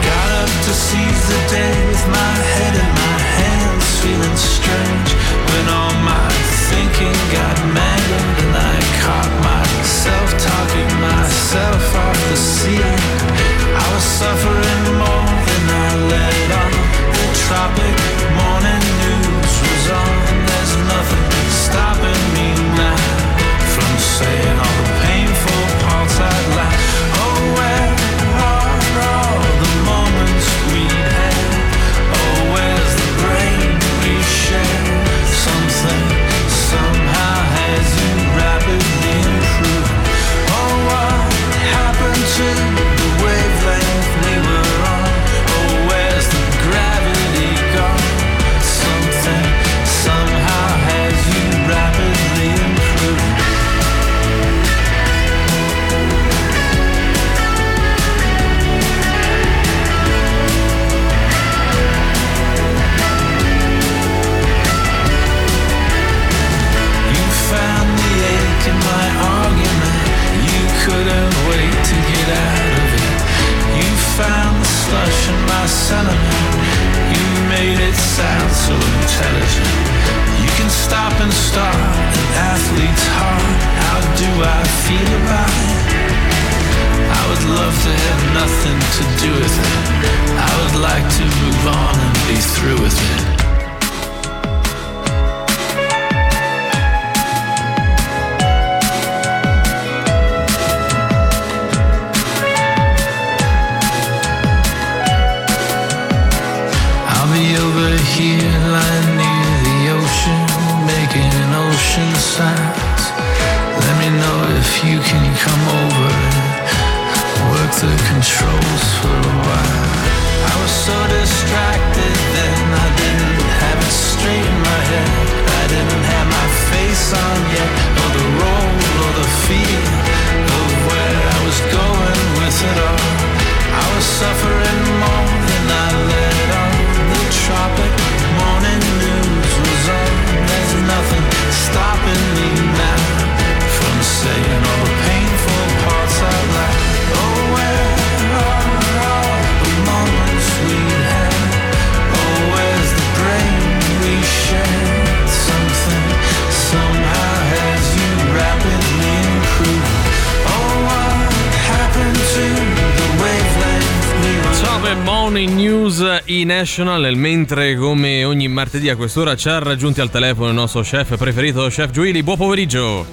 Got up to seize the day with my head in my hands, feeling strange when all my thinking got mangled, and I caught myself talking myself off the ceiling. I was suffering more than I let on. The tropic morning news was on. There's nothing stopping me now from saying all the painful parts I'd like. Oh, where are all the moments we had? Oh, where's the brain we shared? Something somehow has you rapidly improved. Oh, what happened to the wavelength we were on? Oh, where's the gravity gone? Something somehow has you rapidly improved. In my argument, you couldn't wait to get out of it. You found the slush in my sentiment. You made it sound so intelligent. You can stop and start an athlete's heart. How do I feel about it? I would love to have nothing to do with it. I would like to move on and be through with it. Here lying near the ocean, making an ocean sounds. Let me know if you can come over and work the controls for a while. I was so distracted then, I didn't have it straight in my head. I didn't have my face on yet, or the role or the feel of where I was going with it all. I was suffering more than I let on. Tropic morning news was on. There's nothing stopping me now from saying all the painful parts out loud. Oh, where are all the moments we had? Oh, where's the brain we shared? Something somehow has you rapidly improved. Oh, what happened to the wavelength? Salve Morning News iNational. Mentre come ogni martedì a quest'ora ci ha raggiunti al telefono il nostro chef preferito, Chef Giuili. Buon pomeriggio.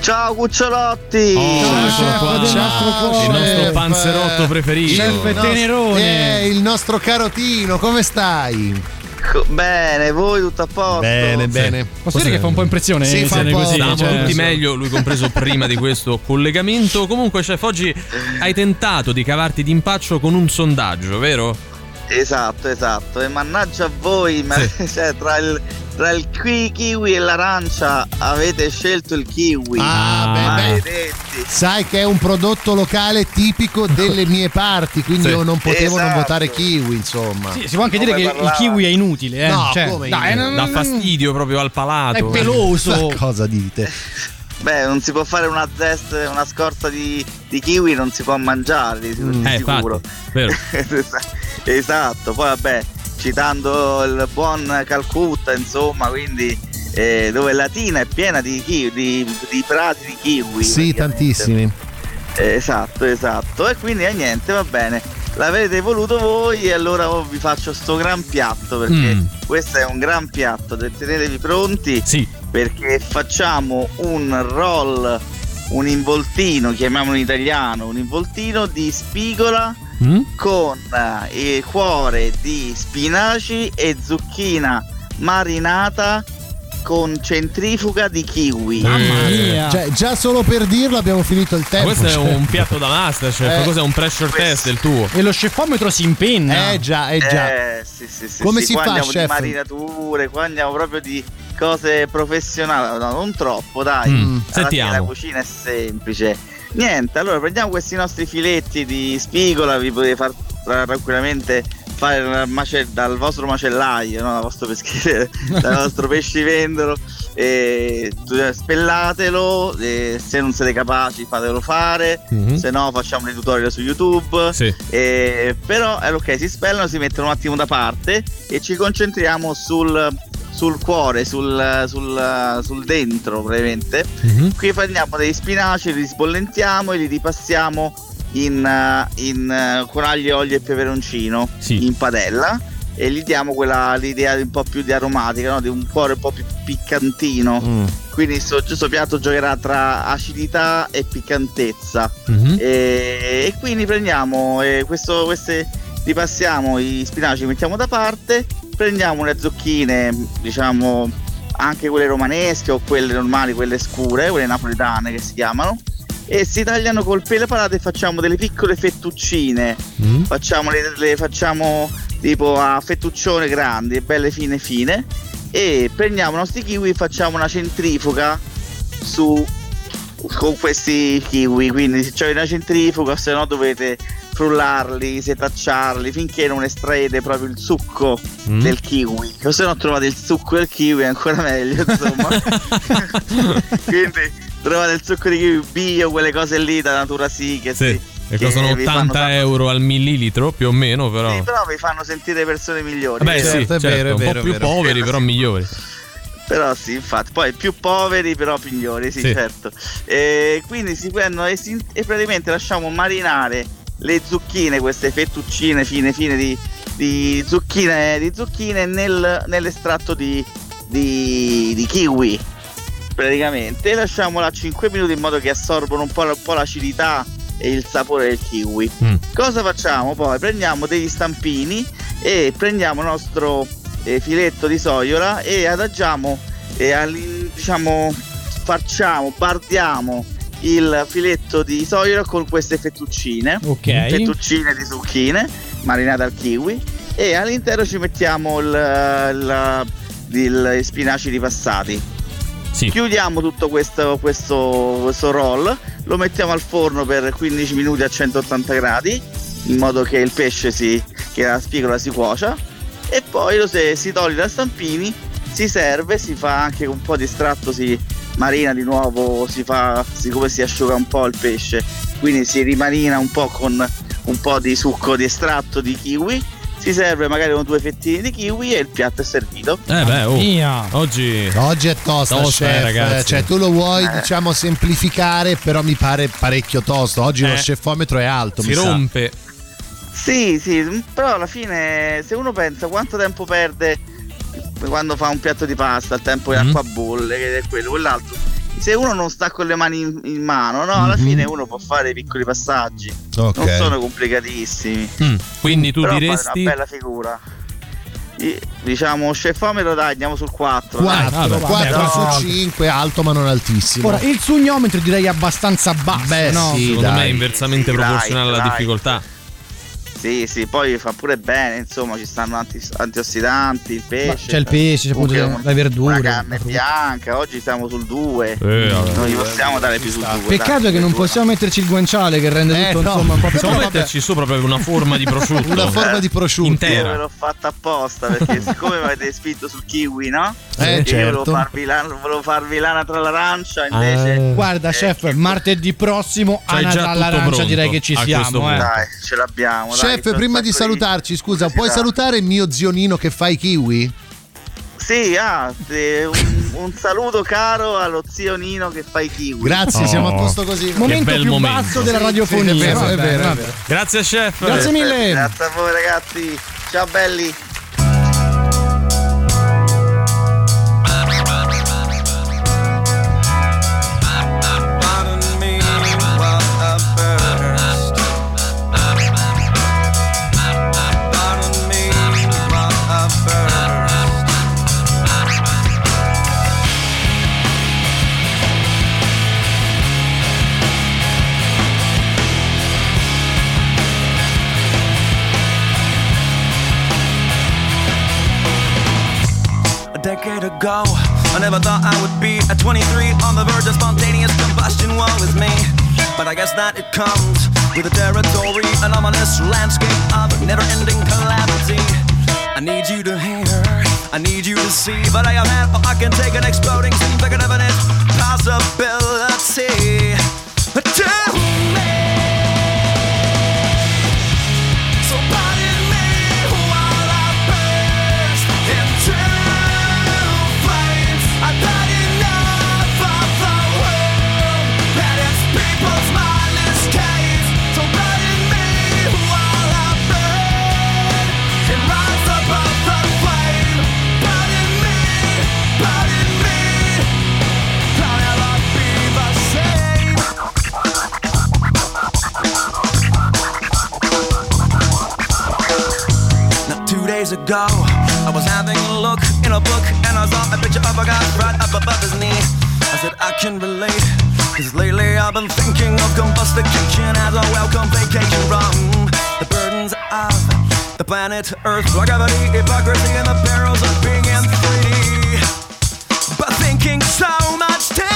Ciao cucciolotti. Oh, ciao, chef qua. Del ciao, nostro cuore. Il nostro panzerotto preferito, Chef Tenerone, eh, il nostro carotino. Come stai? Bene, voi tutto a posto? Bene, bene. Posso dire che fa un po' impressione? Sì, fa un po'. Così, stavamo cioè, tutti meglio, lui compreso prima di questo collegamento. Comunque, Chef, oggi hai tentato di cavarti d'impaccio con un sondaggio, vero? Esatto, esatto. E mannaggia a voi, ma cioè, tra il... tra il kiwi, kiwi e l'arancia avete scelto il kiwi. Ah, beh, beh, sai che è un prodotto locale tipico delle mie parti, quindi sì, io non potevo esatto. non votare kiwi, insomma. Sì, si può anche come dire parlava. Che il kiwi è inutile, eh? No, cioè, come dai, inutile? Dà fastidio proprio al palato. È peloso. Ma cosa dite? Beh, non si può fare una zest, una scorza di, di kiwi non si può mangiare, di mm. eh, sicuro. Infatti, vero. Esatto, poi vabbè, citando il buon Calcutta, insomma, quindi eh, dove Latina è piena di, kiwi, di, di prati di kiwi. Sì, tantissimi. Eh, esatto, esatto. E quindi eh, niente, va bene. L'avete voluto voi e allora oh, vi faccio sto gran piatto, perché mm. questo è un gran piatto, tenetevi pronti, sì, perché facciamo un roll, un involtino, chiamiamolo in italiano, un involtino di spigola mm. con il cuore di spinaci e zucchina marinata con centrifuga di kiwi. Mamma mia. Cioè, già solo per dirlo abbiamo finito il tempo. Ma questo cioè. è un piatto da master, cioè eh, cos'è un pressure questo. test il tuo. E lo scefometro si impenna. Eh già, eh già. Eh, sì, sì, sì, come sì, si qua fa, andiamo chef? Di marinature, qua andiamo proprio di cose professionali, no, non troppo, dai. Mm, sentiamo. La cucina è semplice. Niente, allora prendiamo questi nostri filetti di spigola, vi potete far tranquillamente fare mace- dal vostro macellaio, no? Dal vostro peschiere, dal vostro pescivendolo, e spellatelo, e se non siete capaci fatelo fare, mm-hmm. se no facciamo dei tutorial su YouTube, sì. e, però eh, ok, si spellano, si mettono un attimo da parte e ci concentriamo sul, sul cuore, sul, sul, sul dentro praticamente. Mm-hmm. Qui prendiamo degli spinaci, li sbollentiamo e li ripassiamo in, in con aglio, olio e peperoncino, sì. in padella, e gli diamo quella, l'idea di un po' più di aromatica, no? Di un cuore un po' più piccantino. Mm. Quindi questo so, piatto giocherà tra acidità e piccantezza. Mm-hmm. e, e quindi prendiamo eh, questo, queste, ripassiamo i spinaci, li mettiamo da parte, prendiamo le zucchine, diciamo anche quelle romanesche o quelle normali, quelle scure, quelle napoletane che si chiamano, e si tagliano col pelo palato e facciamo delle piccole fettuccine. Mm. Facciamo le, le facciamo tipo a fettuccione grandi, belle fine fine, e prendiamo i nostri kiwi e facciamo una centrifuga su con questi kiwi. Quindi se c'è una centrifuga, se no dovete frullarli, setacciarli finché non estraete proprio il succo mm. del kiwi, o se no trovate il succo del kiwi, è ancora meglio, insomma. Quindi trovate il succo di kiwi bio, quelle cose lì da Natura Sì, che sì, che costano ottanta euro al millilitro più o meno, però sì, però vi fanno sentire persone migliori. Beh, certo, sì, certo, è vero, un po' vero, più vero. poveri, però migliori. Però sì, infatti, poi più poveri però migliori, sì, sì. certo. E quindi si prendono e, si, e praticamente lasciamo marinare le zucchine, queste fettuccine fine fine di, di zucchine, di zucchine nel, nell'estratto di, di, di kiwi. Praticamente lasciamola cinque minuti in modo che assorbono un po', un po' l'acidità e il sapore del kiwi. Mm. Cosa facciamo poi? Prendiamo degli stampini e prendiamo il nostro eh, filetto di sogliola e adagiamo, eh, diciamo, facciamo, bardiamo il filetto di sogliola con queste fettuccine, okay. fettuccine di zucchine marinate al kiwi, e all'interno ci mettiamo gli spinaci ripassati. Sì. Chiudiamo tutto questo, questo, questo roll, lo mettiamo al forno per quindici minuti a centottanta gradi, in modo che il pesce si, che la spigola si cuocia, e poi lo se, si toglie da stampini, si serve, si fa anche un po' di estratto, si marina di nuovo, si fa, siccome si asciuga un po' il pesce, quindi si rimarina un po' con un po' di succo, di estratto di kiwi. Si serve magari con due fettine di kiwi e il piatto è servito. Eh beh, oh. oggi oggi è tosta, tosta chef, eh, ragazzi. Cioè tu lo vuoi eh. diciamo semplificare, però mi pare parecchio tosto. Oggi eh. lo scefometro è alto, si mi rompe. Sa. Sì, sì, però alla fine se uno pensa quanto tempo perde quando fa un piatto di pasta, il tempo mm. in acqua bolle, che è quello, quell'altro. Se uno non sta con le mani in, in mano, no, alla mm-hmm. fine uno può fare piccoli passaggi, okay. non sono complicatissimi. Mm. Quindi tu però diresti fare una bella figura. Diciamo scefometro, dai, andiamo sul quattro. quattro, quattro su cinque, alto ma non altissimo. Ora il sugnometro direi abbastanza basso. Beh, no? sì, secondo dai. me è inversamente sì, proporzionale dai, alla dai. difficoltà. Sì, sì, poi fa pure bene, insomma, ci stanno anti, antiossidanti, il pesce. Ma c'è il pesce, c'è appunto la, la verdura. La carne bianca, oggi siamo sul due. Eh, non gli possiamo dare più sul due. Peccato dai, che non possiamo metterci il guanciale che rende eh, tutto, no, insomma, un po' più. Possiamo metterci sopra proprio una forma di prosciutto. Una forma di prosciutto. Intera. Io l'ho fatta apposta, perché siccome mi avete spinto sul kiwi, no? Eh, certo. Io volevo farvi, la, volevo farvi l'ana tra l'arancia, invece. Eh. Guarda, eh, chef, martedì prossimo ana tra l'arancia, direi che ci siamo, eh. Dai, ce l'abbiamo, dai. Chef, prima di salutarci, scusa, puoi salutare mio zio Nino che fa i kiwi? Sì, ah, sì, un un saluto caro allo zio Nino che fa i kiwi. Grazie, oh, siamo a posto così. Momento più momento. basso della radiofonia. Sì, è vero, è vero, è vero. Grazie chef. Grazie mille. Grazie a voi ragazzi. Ciao belli. Ago, I never thought I would be at twenty-three on the verge of spontaneous combustion. Woe is me, but I guess that it comes with the territory, an ominous landscape of never-ending calamity. I need you to hear, I need you to see, but I am half I can take an exploding scene, like an evident possibility. Tell me, so pardon me while I burst into. Ago, I was having a look in a book and I saw a picture of a guy right up above his knee. I said I can relate, cause lately I've been thinking of combustication as a welcome vacation from the burdens of the planet Earth, like gravity, hypocrisy and the perils of being in three D. But thinking so much time.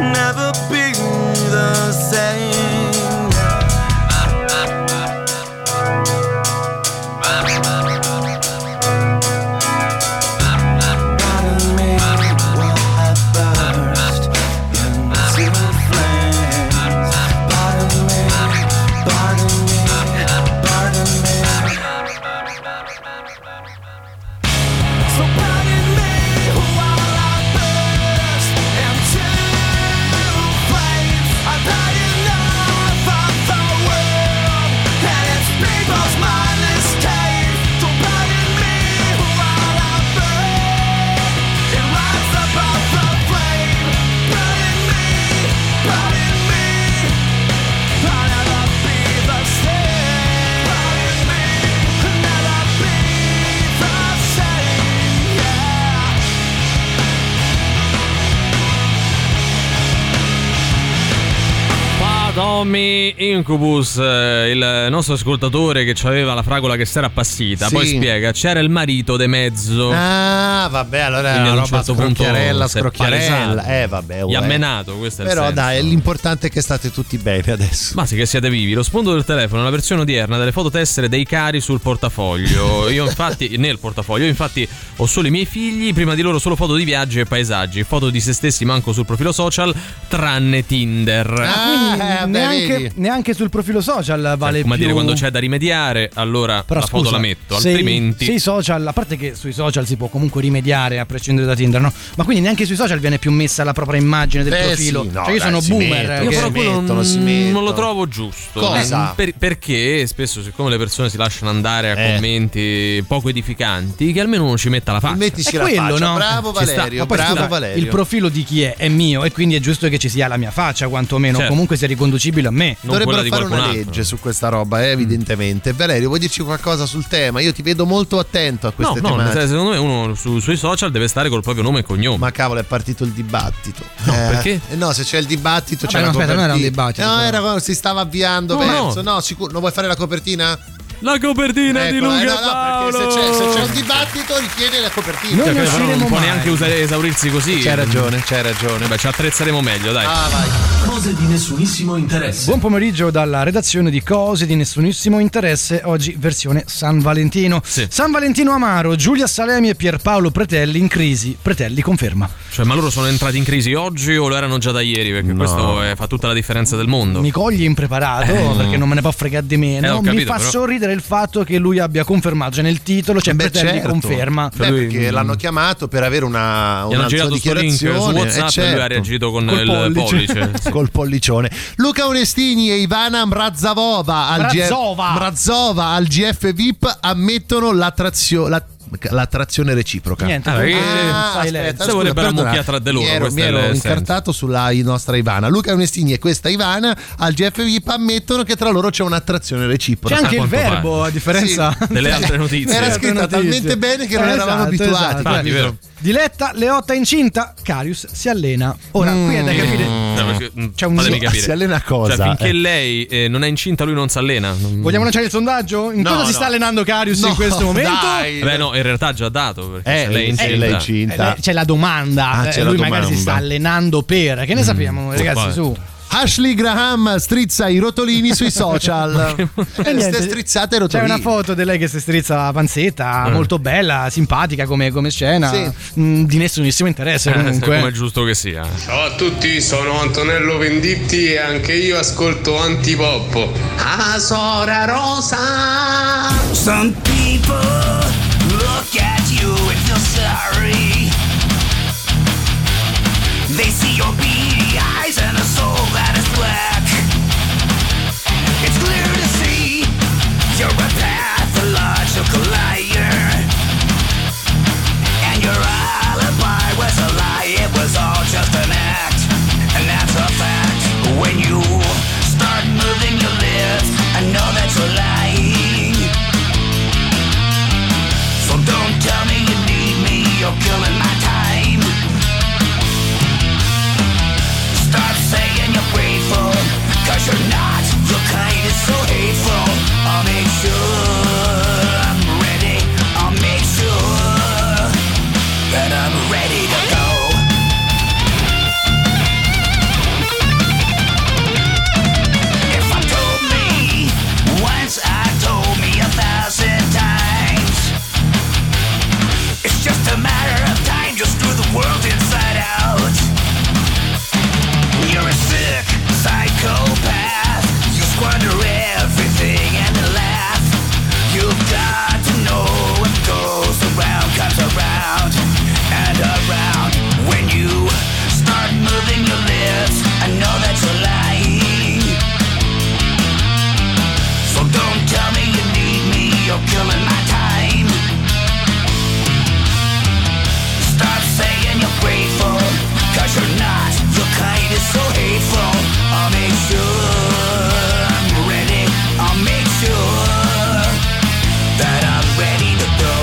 Never be the same. Pardon me while I burst into flames. Pardon me, pardon me, pardon me. So pardon me while I burst into. Tommy Incubus, il nostro ascoltatore che aveva la fragola che si era appassita, sì. Poi spiega, c'era il marito de mezzo. Ah vabbè, allora era una certo scrocchiarella, scrocchiarella eh vabbè, gli ha menato, questo è però il senso. Dai, l'importante è che state tutti bene adesso, ma sì, che siate vivi. Lo sfondo del telefono è la versione odierna delle fototessere dei cari sul portafoglio. Io infatti nel portafoglio, io infatti ho solo i miei figli, prima di loro solo foto di viaggi e paesaggi, foto di se stessi manco sul profilo social, tranne Tinder. Ah, eh, Neanche, neanche sul profilo social vale eh, come più. Come dire, quando c'è da rimediare, allora però la scusa, foto la metto, sei, altrimenti. Sei social, a parte che sui social si può comunque rimediare a prescindere da Tinder, no? Ma quindi neanche sui social viene più messa la propria immagine del Beh, profilo. Sì, no, cioè io dai, sono boomer. Mettono, io però mettono, non, non lo trovo giusto. Cosa? Per, perché spesso, siccome le persone si lasciano andare a eh. commenti poco edificanti, che almeno uno ci metta la faccia. Mettici è la quello, faccia, no? Bravo Valerio, poi, bravo scusa, Valerio. Il profilo di chi è è mio e quindi è giusto che ci sia la mia faccia, quantomeno. Certo. Comunque si è riconducibile a me. Non dovrebbero fare una altro. legge su questa roba, eh, evidentemente. Valerio, vuoi dirci qualcosa sul tema? Io ti vedo molto attento a queste no, tematiche. No, secondo me uno su, sui social deve stare col proprio nome e cognome. Ma cavolo, è partito il dibattito. No, eh, perché? No, se c'è il dibattito, vabbè, c'è no, aspetta, non era un dibattito. No, era, si stava avviando no, verso. No, no sicuro, non vuoi fare la copertina? la copertina, ecco, di Luca, eh, no, Paolo. No, perché se c'è, se c'è un dibattito richiede la copertina. Noi non, cioè, non può mai neanche usare, esaurirsi così. C'hai ragione, c'hai ragione. Beh, ci attrezzeremo meglio, dai. Ah, vai. Cose di nessunissimo interesse. Buon pomeriggio dalla redazione di Cose di nessunissimo interesse. Oggi versione San Valentino. Sì. San Valentino amaro, Giulia Salemi e Pierpaolo Pretelli in crisi. Pretelli conferma. Cioè, ma loro sono entrati in crisi oggi o lo erano già da ieri? Perché no, questo è, fa tutta la differenza del mondo. Mi cogli impreparato, eh, perché non me ne può fregare di meno. Eh, ho capito, mi fa però... sorridere il fatto che lui abbia confermato, cioè nel titolo c'è, cioè, Pretelli, certo, conferma. Cioè, beh, lui... perché l'hanno chiamato per avere una, una sua dichiarazione su WhatsApp, eh, certo, e lui ha reagito con col il pollice, pollice. Sì, col pollicione. Luca Onestini e Ivana Mrazavova al, G F... al G F V I P ammettono l'attrazione la... la trazione reciproca. Niente, ah, perché... ah, aspetta, se vorrebbero ammucchiare tra di loro. Mi ero, mi ero incartato sulla nostra Ivana. Luca Onestini e questa Ivana al G F V I P ammettono che tra loro c'è un'attrazione reciproca. C'è anche il verbo, pare, a differenza, sì, delle altre notizie. Era scritta talmente bene che non, esatto, eravamo abituati, esatto, infatti, vero. Diletta Leotta incinta, Carius si allena. Ora mm. qui è da capire, no, c'è un fatemi capire. Si allena a cosa? Cioè, finché eh. lei eh, non è incinta lui non si allena. Non... Vogliamo lanciare il sondaggio? In no, cosa no. si sta allenando Carius no, in questo momento? Dai. Beh no, in realtà ha già dato, perché eh, lei è incinta, lei incinta. Eh, c'è la domanda, ah, c'è eh, la lui domanda. Magari si sta allenando per, che ne mm. sappiamo, ragazzi, oh, su. Ashley Graham strizza i rotolini sui social. E niente, strizzate i rotolini. C'è una foto di lei che si strizza la panzetta, mm. molto bella, simpatica come, come scena, sì. mm, di nessunissimo interesse, comunque, eh, come è giusto che sia. Ciao a tutti, sono Antonello Venditti e anche io ascolto Antipop. Ah, Sora Rosa. Some people look at you and feel sorry. They see your beady eyes and a soul that is black. It's clear to see you're a pathological liar, and your alibi was a lie. It was all just an act, and that's a fact. When you start moving your lips, I know that you're lying. So don't tell me you need me, you're killing my time. Stop saying you're grateful, 'cause you're not. Your kind is so hateful. I'll make sure I'm ready. I'll make sure that I'm ready to go. If I told me once, I told me a thousand times. It's just a matter of time. Just screw the world inside out. You're a sick psychopath. You squander everything and laugh. You've got to know what goes around comes around and around. When you start moving your lips, I know that you're lying. So don't tell me you need me, you're killing my time. Stop saying you're grateful, 'cause you're not. Your kind is so hateful. I'll make sure I'm ready. I'll make sure that I'm ready to go.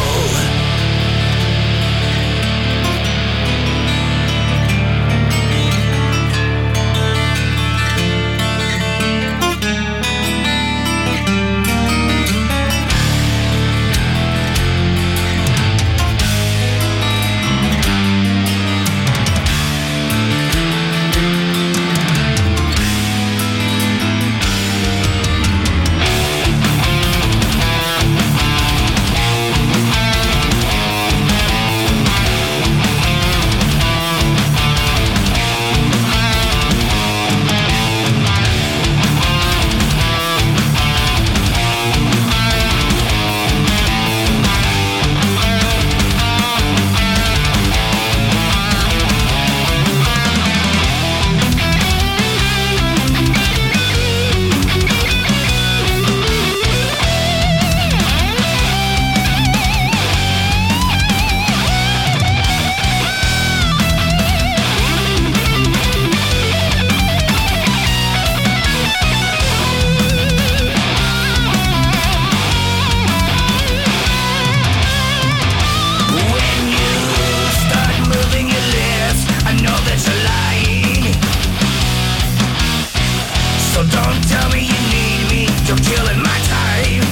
Don't tell me you need me, you're killing my time.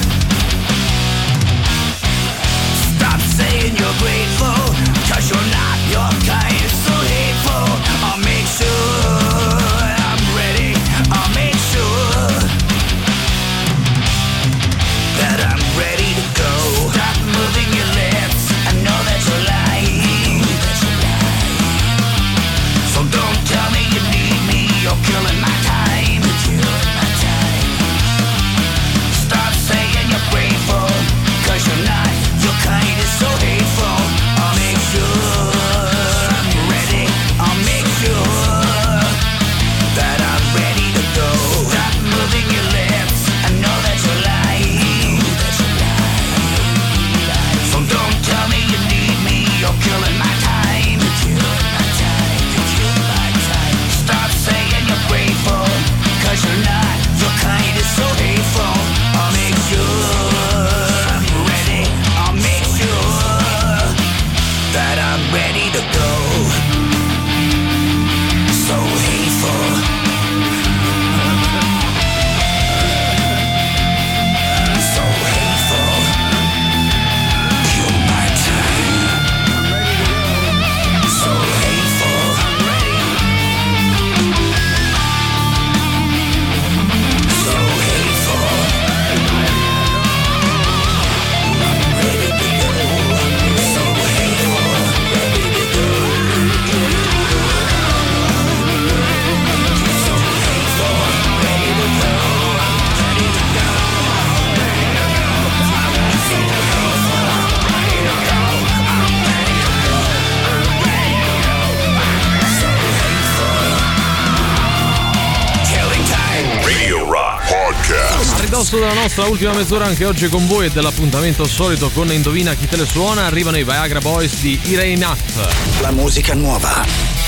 ridosso della nostra ultima mezz'ora anche oggi con voi e dell'appuntamento solito con Indovina chi te le suona, arrivano i Viagra Boys di Irene Up. La musica nuova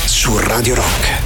su Radio Rock.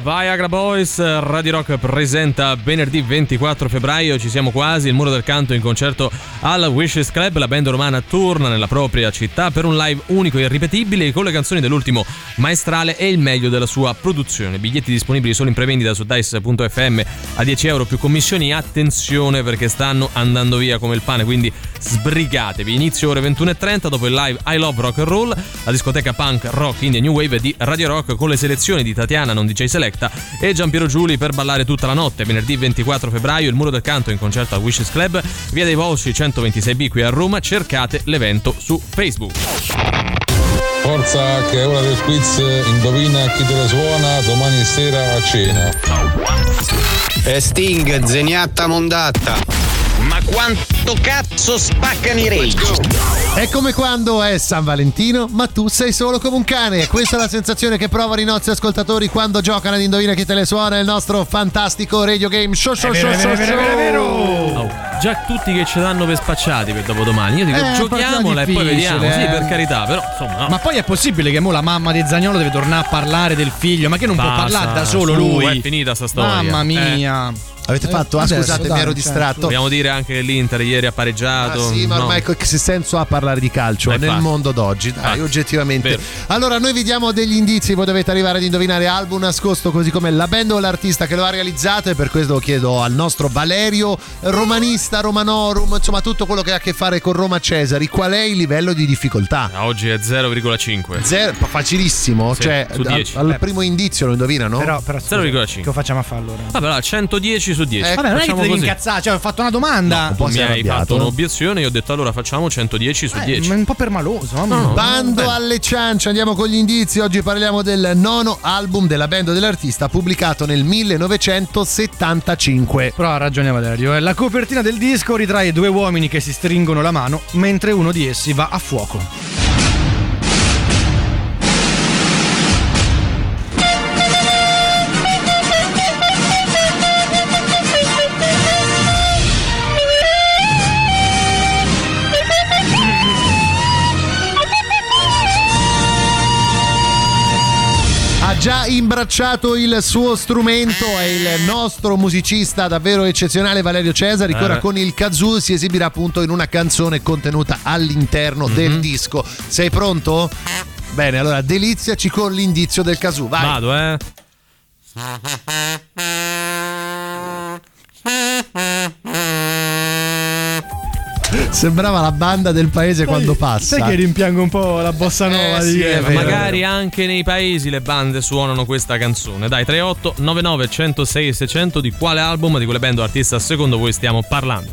Viagra Boys, Radio Rock presenta venerdì ventiquattro febbraio, ci siamo quasi, il Muro del Canto in concerto al Wishes Club, la band romana torna nella propria città per un live unico e irripetibile con le canzoni dell'ultimo maestrale e il meglio della sua produzione. Biglietti disponibili solo in prevendita su dice punto effe emme a dieci euro più commissioni, attenzione perché stanno andando via come il pane, quindi sbrigatevi. Inizio ore ventuno e trenta dopo il live I Love Rock and Roll, la discoteca punk rock indie new wave di Radio Rock con le selezioni di Tatiana non di jay Selecta e Giampiero Giuli per ballare tutta la notte. Venerdì ventiquattro febbraio il Muro del Canto in concerto a Wishes Club, via dei Volsci centoventisei B qui a Roma, cercate l'evento su Facebook. Forza che è ora del quiz Indovina chi te la suona domani sera a cena. E Sting, zeniatta mondatta. Ma quanto cazzo spaccano i Rage. È come quando è San Valentino, ma tu sei solo come un cane. Questa è la sensazione che provano i nostri ascoltatori quando giocano ad Indovina chi te le suona, il nostro fantastico radio game show show show show. Oh, già tutti che ce l'hanno per spacciati per dopodomani. Io dico eh, giochiamola e poi vediamo. Eh. Sì, per carità, però insomma. No. Ma poi è possibile che mo la mamma di Zagnolo deve tornare a parlare del figlio, ma che non Basta, può parlare da solo lui. È finita sta storia. Mamma mia. Eh. Avete fatto? Eh, ah, scusate, dai, mi ero distratto. Dobbiamo dire anche che l'Inter ieri ha pareggiato. Ah, sì, ma no. ormai che senso ha parlare di calcio eh, nel fatto. mondo d'oggi? Dai, fatto. oggettivamente. Vero. Allora, noi vi diamo degli indizi, voi dovete arrivare ad indovinare album nascosto, così come la band o l'artista che lo ha realizzato. E per questo lo chiedo al nostro Valerio, romanista, romanorum, insomma tutto quello che ha a che fare con Roma Cesari. Qual è il livello di difficoltà? No, oggi è zero virgola cinque. Zero, facilissimo. Sì, cioè, al, al primo indizio lo indovinano? Però, però scusa, zero virgola cinque. Che facciamo a fare allora? Vabbè, allora, centodieci su dieci. Eh, Vabbè, non è che ti devi incazzare, cioè ho fatto una domanda. No, tu mi hai fatto un'obiezione, io ho detto allora facciamo centodieci su eh, dieci. Ma è un po' permaloso. No, no, bando no, alle ciance, andiamo con gli indizi. Oggi parliamo del nono album della band o dell'artista pubblicato nel millenovecentosettantacinque. Però ha ragione Valerio, la copertina del disco ritrae due uomini che si stringono la mano mentre uno di essi va a fuoco. Già imbracciato il suo strumento è il nostro musicista davvero eccezionale Valerio Cesari, che eh. ora con il kazoo si esibirà appunto in una canzone contenuta all'interno mm-hmm. del disco. Sei pronto? Bene, allora deliziaci con l'indizio del kazoo. Vai. Vado, eh. Sembrava la banda del paese sai, quando passa. Sai che rimpiango un po' la bossa nova eh, di sì, vero, magari vero. Anche nei paesi le bande suonano questa canzone. Dai, trentotto novantanove centosei seicento, di quale album, di quale band o artista secondo voi stiamo parlando?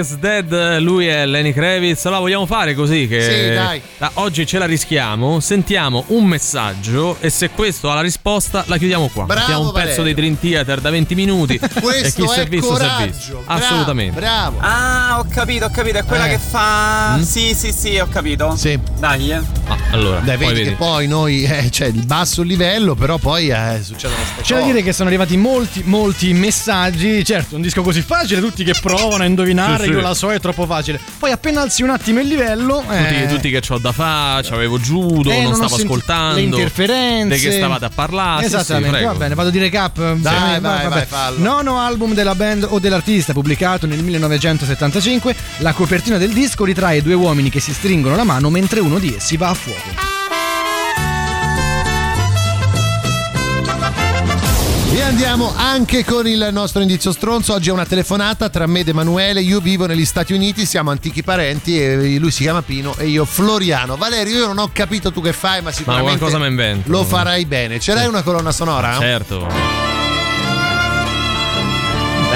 is Dead, lui è Lenny Kravitz. La vogliamo fare così che sì, dai. Ah, oggi ce la rischiamo, sentiamo un messaggio e se questo ha la risposta la chiudiamo qua. Bravo, mettiamo un Valerio. Pezzo dei Dream Theater da venti minuti questo e chi è, è visto coraggio, visto. Bravo, assolutamente. Bravo. Ah, ho capito, ho capito, è quella eh. che fa mm? Sì, sì, sì, ho capito. Sì. Dai. Eh. Ah, allora, dai, poi vedi, vedi che poi noi eh, cioè il basso livello, però poi eh, succedono queste cose. C'è da dire che sono arrivati molti molti messaggi, certo, un disco così facile, tutti che provano a indovinare, sì, sì. Io la so, è troppo facile. Poi appena alzi un attimo il livello, eh... tutti, tutti che c'ho da fare, c'avevo giudo, eh, non, non stavo ascoltando le interferenze, di che stavate a parlare. Esattamente, sì, sì, va bene, vado a dire cap. Dai, vai, vai, vai, fallo. Nono album della band o dell'artista pubblicato nel millenovecentosettantacinque. La copertina del disco ritrae due uomini che si stringono la mano mentre uno di essi va a fuoco. E andiamo anche con il nostro indizio stronzo. Oggi è una telefonata tra me ed Emanuele. Io vivo negli Stati Uniti, siamo antichi parenti e lui si chiama Pino e io Floriano. Valerio, io non ho capito tu che fai, ma sicuramente ma qualcosa mi invento. Lo farai bene. Ce l'hai una colonna sonora? Certo.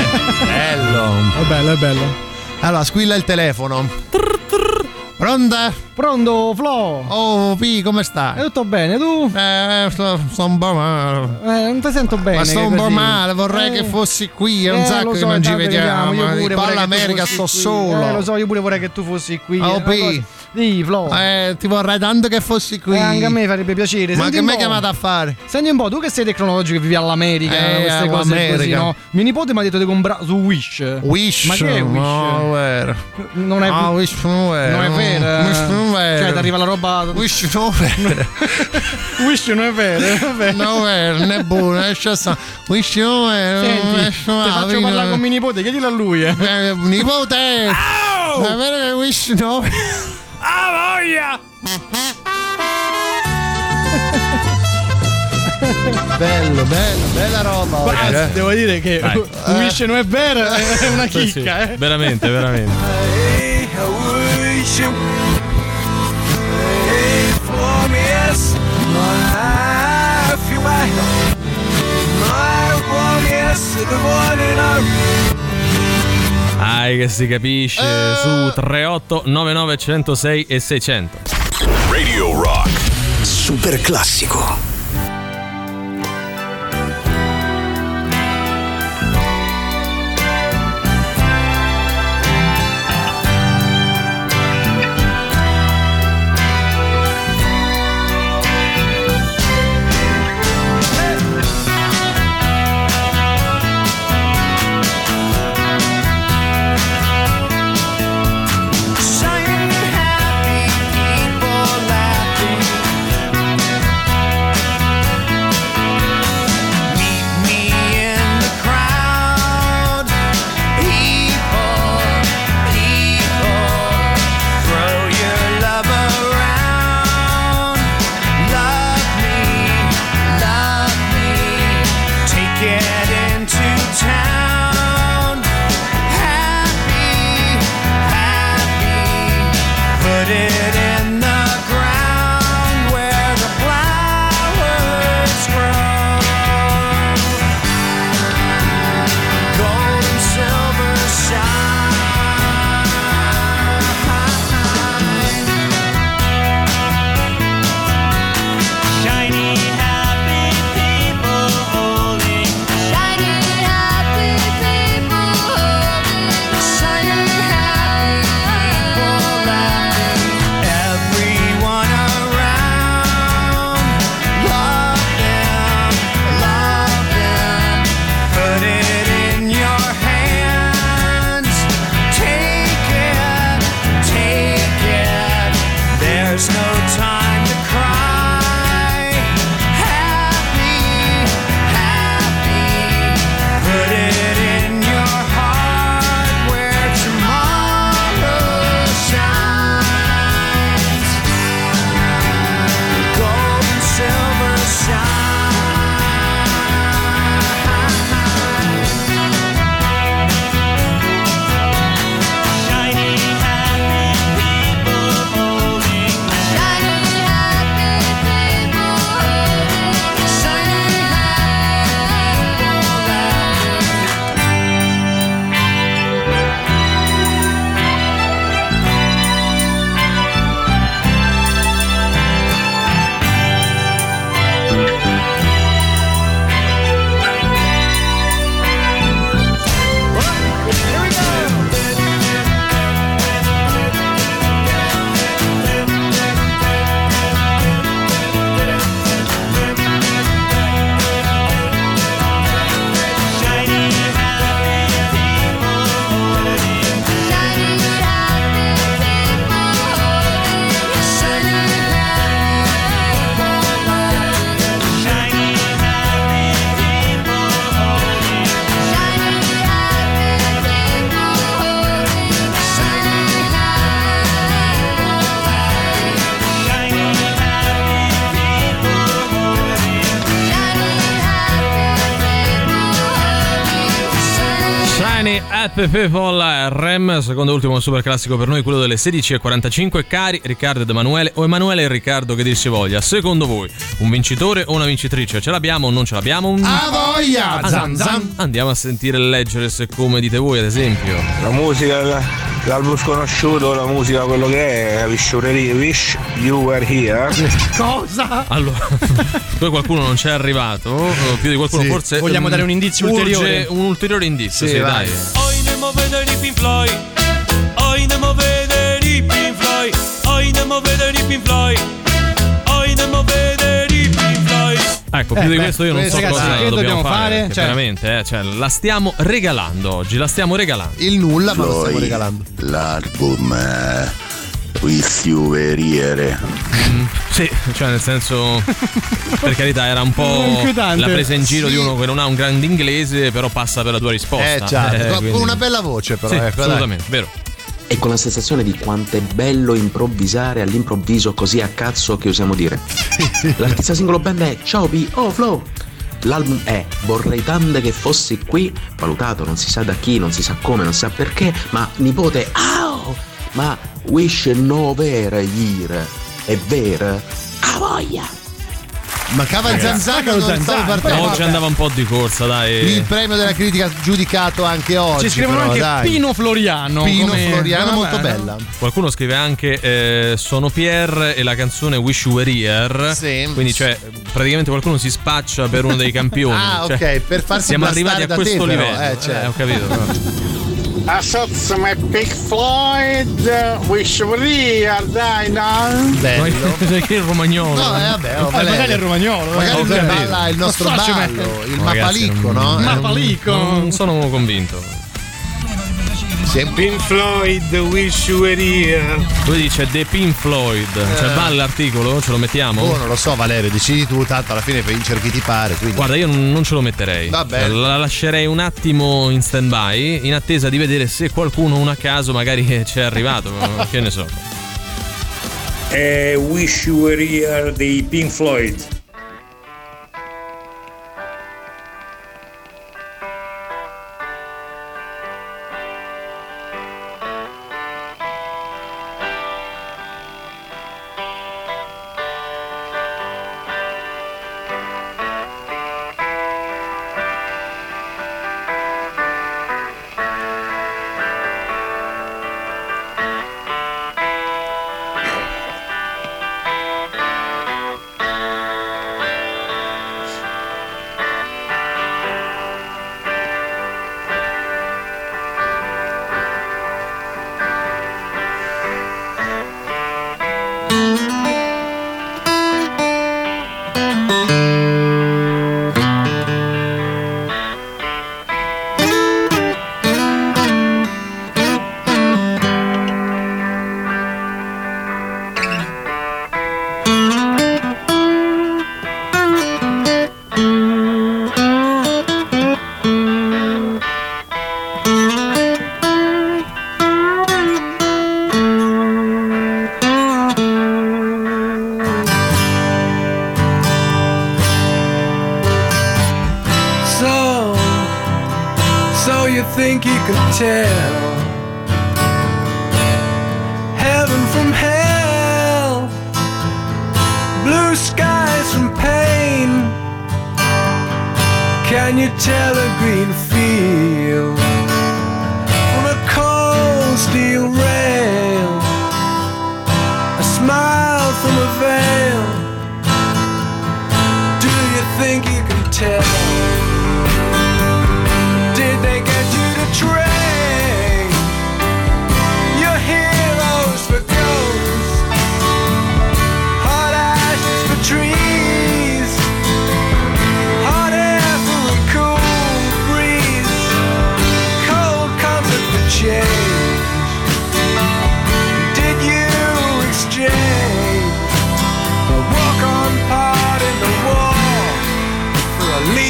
Beh, bello. È bello, è bello. Allora, squilla il telefono. Trr, trr. Pronta? Pronto, Flo? Oh, Pi, come stai? È tutto bene, tu? Eh, sto, sto un po' male. Eh, non ti sento bene. Ma sto un po' male, vorrei eh. che fossi qui. È un eh, sacco che so, non ci vediamo. vediamo. Ma l'America sto qui. solo. Eh, lo so, io pure vorrei che tu fossi qui. Oh, Pi. Sì, Flo. Eh, ti vorrei tanto che fossi qui. Eh, anche a me farebbe piacere. Ma senti che mi hai chiamato a fare? Senti un po', tu che sei tecnologico e vivi all'America, eh, queste cose America. così, no? Mio nipote mi ha detto di comprare su Wish. Wish? Ma che è Wish? No, vero. Non è no, Wish non è vero. Non è vero. Wish non è vero. Cioè, ti arriva la roba... Wish non è vero. Wish non è vero. Non è vero. Non è vero, non è buono. Wish non è vero. Senti, ti faccio parlare con mio nipote, chiedilo a lui. Eh, nipote! Non è vero che Wish non è vero. Ah, voglia! Bello, bello, bella roba. Ragazzi, okay. Devo dire che Wish non è vero, è una chicca, sì, sì. Eh. Veramente, veramente. Hey, I wish you hey, for me yes. My life, you might my one yes, the one and I. Ah, che si capisce eh. su tre otto nove nove uno zero sei e seicento. Radio Rock Super Classico. Many Happy People, Rem, secondo ultimo super classico per noi, quello delle sedici e quarantacinque. Cari Riccardo ed Emanuele, o Emanuele e Riccardo, che dir si voglia, secondo voi un vincitore o una vincitrice? Ce l'abbiamo o non ce l'abbiamo? Un... A voglia! Zan, zan. Andiamo a sentire e leggere se come dite voi, ad esempio. La musica, l'album sconosciuto, la musica, quello che è, Wish You Were Here. Cosa? Allora, poi qualcuno non c'è arrivato, più di qualcuno sì. Forse vogliamo um, dare un indizio ulteriore. Un ulteriore indizio, sì, sì dai. Hoy andiamo a vedere i Pink Floyd. Hoy andiamo a vedere i Pink Floyd. Hoy andiamo a vedere i Pink Floyd. Hoy andiamo a vedere i Pink Floyd. Ecco, eh, più beh, di questo io non so ragazzi, cosa che dobbiamo, dobbiamo fare, fare? Cioè, veramente, eh, cioè, la stiamo regalando oggi, la stiamo regalando. Il nulla, Floyd, ma lo stiamo regalando. L'album eh. Wish You Were Here. Mm, sì, cioè nel senso, per carità, era un po' la presa in giro, sì, di uno che non ha un grande inglese, però passa per la tua risposta. Eh, certo. eh, quindi... una bella voce però, sì, ecco, assolutamente, dai. Vero. E con la sensazione di quanto è bello improvvisare all'improvviso, così a cazzo che usiamo dire. L'artista singolo band è Ciao P. Oh Flow. L'album è Vorrei tante che fossi qui, valutato non si sa da chi, non si sa come, non si sa perché, ma nipote Au! Ma Wish No Vera Year è vera a voglia. Ma Cava Zanzaca non stava partendo. Oggi andava un po' di corsa, dai. Il premio della critica giudicato anche oggi. Ci scrivono però, anche dai. Pino Floriano. Pino come... Floriano, vabbè, molto bella. Qualcuno scrive anche eh, Sono Pierre e la canzone Wish You Were Here. Sì. Quindi cioè praticamente qualcuno si spaccia per uno dei campioni. Ah cioè, ok, per farsi siamo arrivati a questo te, livello. Però, eh, cioè. eh, ho capito. Però. A sozzo ma Pink Floyd Wish You Were Here, dai no. Bello. Perché il romagnolo? No, eh, vabbè, oh, magari è il romagnolo. Magari lui balla il nostro so, ballo, il Mapalicco, no? Il Mapalicco. Non sono convinto. Pink Floyd Wish You Were Here. Lui dice The Pink Floyd. Eh. Cioè va l'articolo? Ce lo mettiamo? Oh non lo so Valerio, decidi tu, tanto alla fine vincer chi ti pare, quindi. Guarda io non ce lo metterei. Vabbè. La lascerei un attimo in stand by, in attesa di vedere se qualcuno un a caso magari ci è arrivato. Che ne so. Eh, Wish You Were Here dei Pink Floyd. Leave.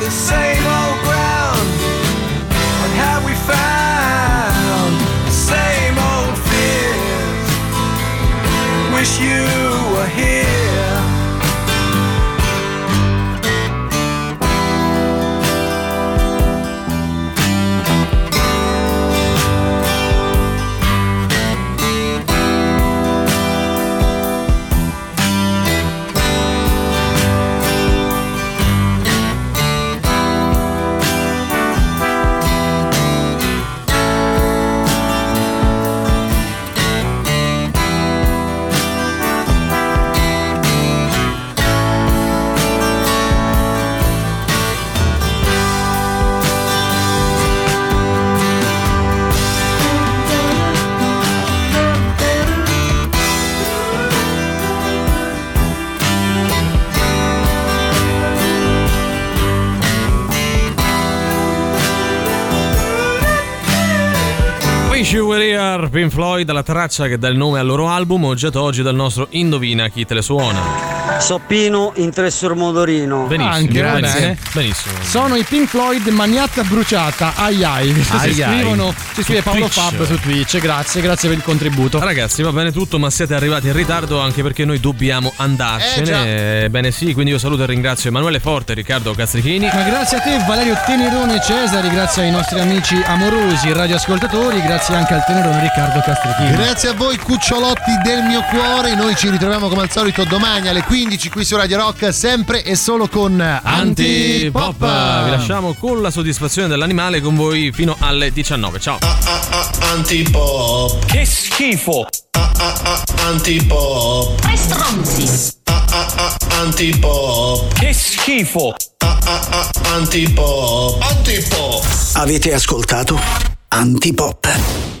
the same old ground? And have we found the same old fears? Wish you were here. Pink Floyd, la traccia che dà il nome al loro album, oggetto oggi dal nostro Indovina chi te le suona. Soppino in Tressor Modorino. Benissimo, anche, benissimo. benissimo. Sono i Pink Floyd, Maniatta Bruciata. Ai ai, ai, si scrivono, si scrive Paolo Fab su Twitch. Grazie, grazie per il contributo. Ragazzi, va bene tutto, ma siete arrivati in ritardo anche perché noi dobbiamo andarcene. Eh, bene, sì, quindi io saluto e ringrazio Emanuele Forte, Riccardo Castrichini. Ma grazie a te, Valerio Tenerone Cesari, grazie ai nostri amici amorosi radioascoltatori, grazie anche al Tenerone Riccardo Castrichini. Grazie a voi, cucciolotti del mio cuore. Noi ci ritroviamo come al solito domani alle quindici. Qui su Radio Rock, sempre e solo con Antipop. Vi lasciamo con la soddisfazione dell'animale, con voi fino alle diciannove. Ciao. Ah, ah, ah, Antipop. Che schifo. Ah, ah, ah, Antipop. Che stronzi. Ah, ah, ah, Antipop. Che schifo. Ah, ah, ah, Antipop. Antipop. Avete ascoltato Antipop.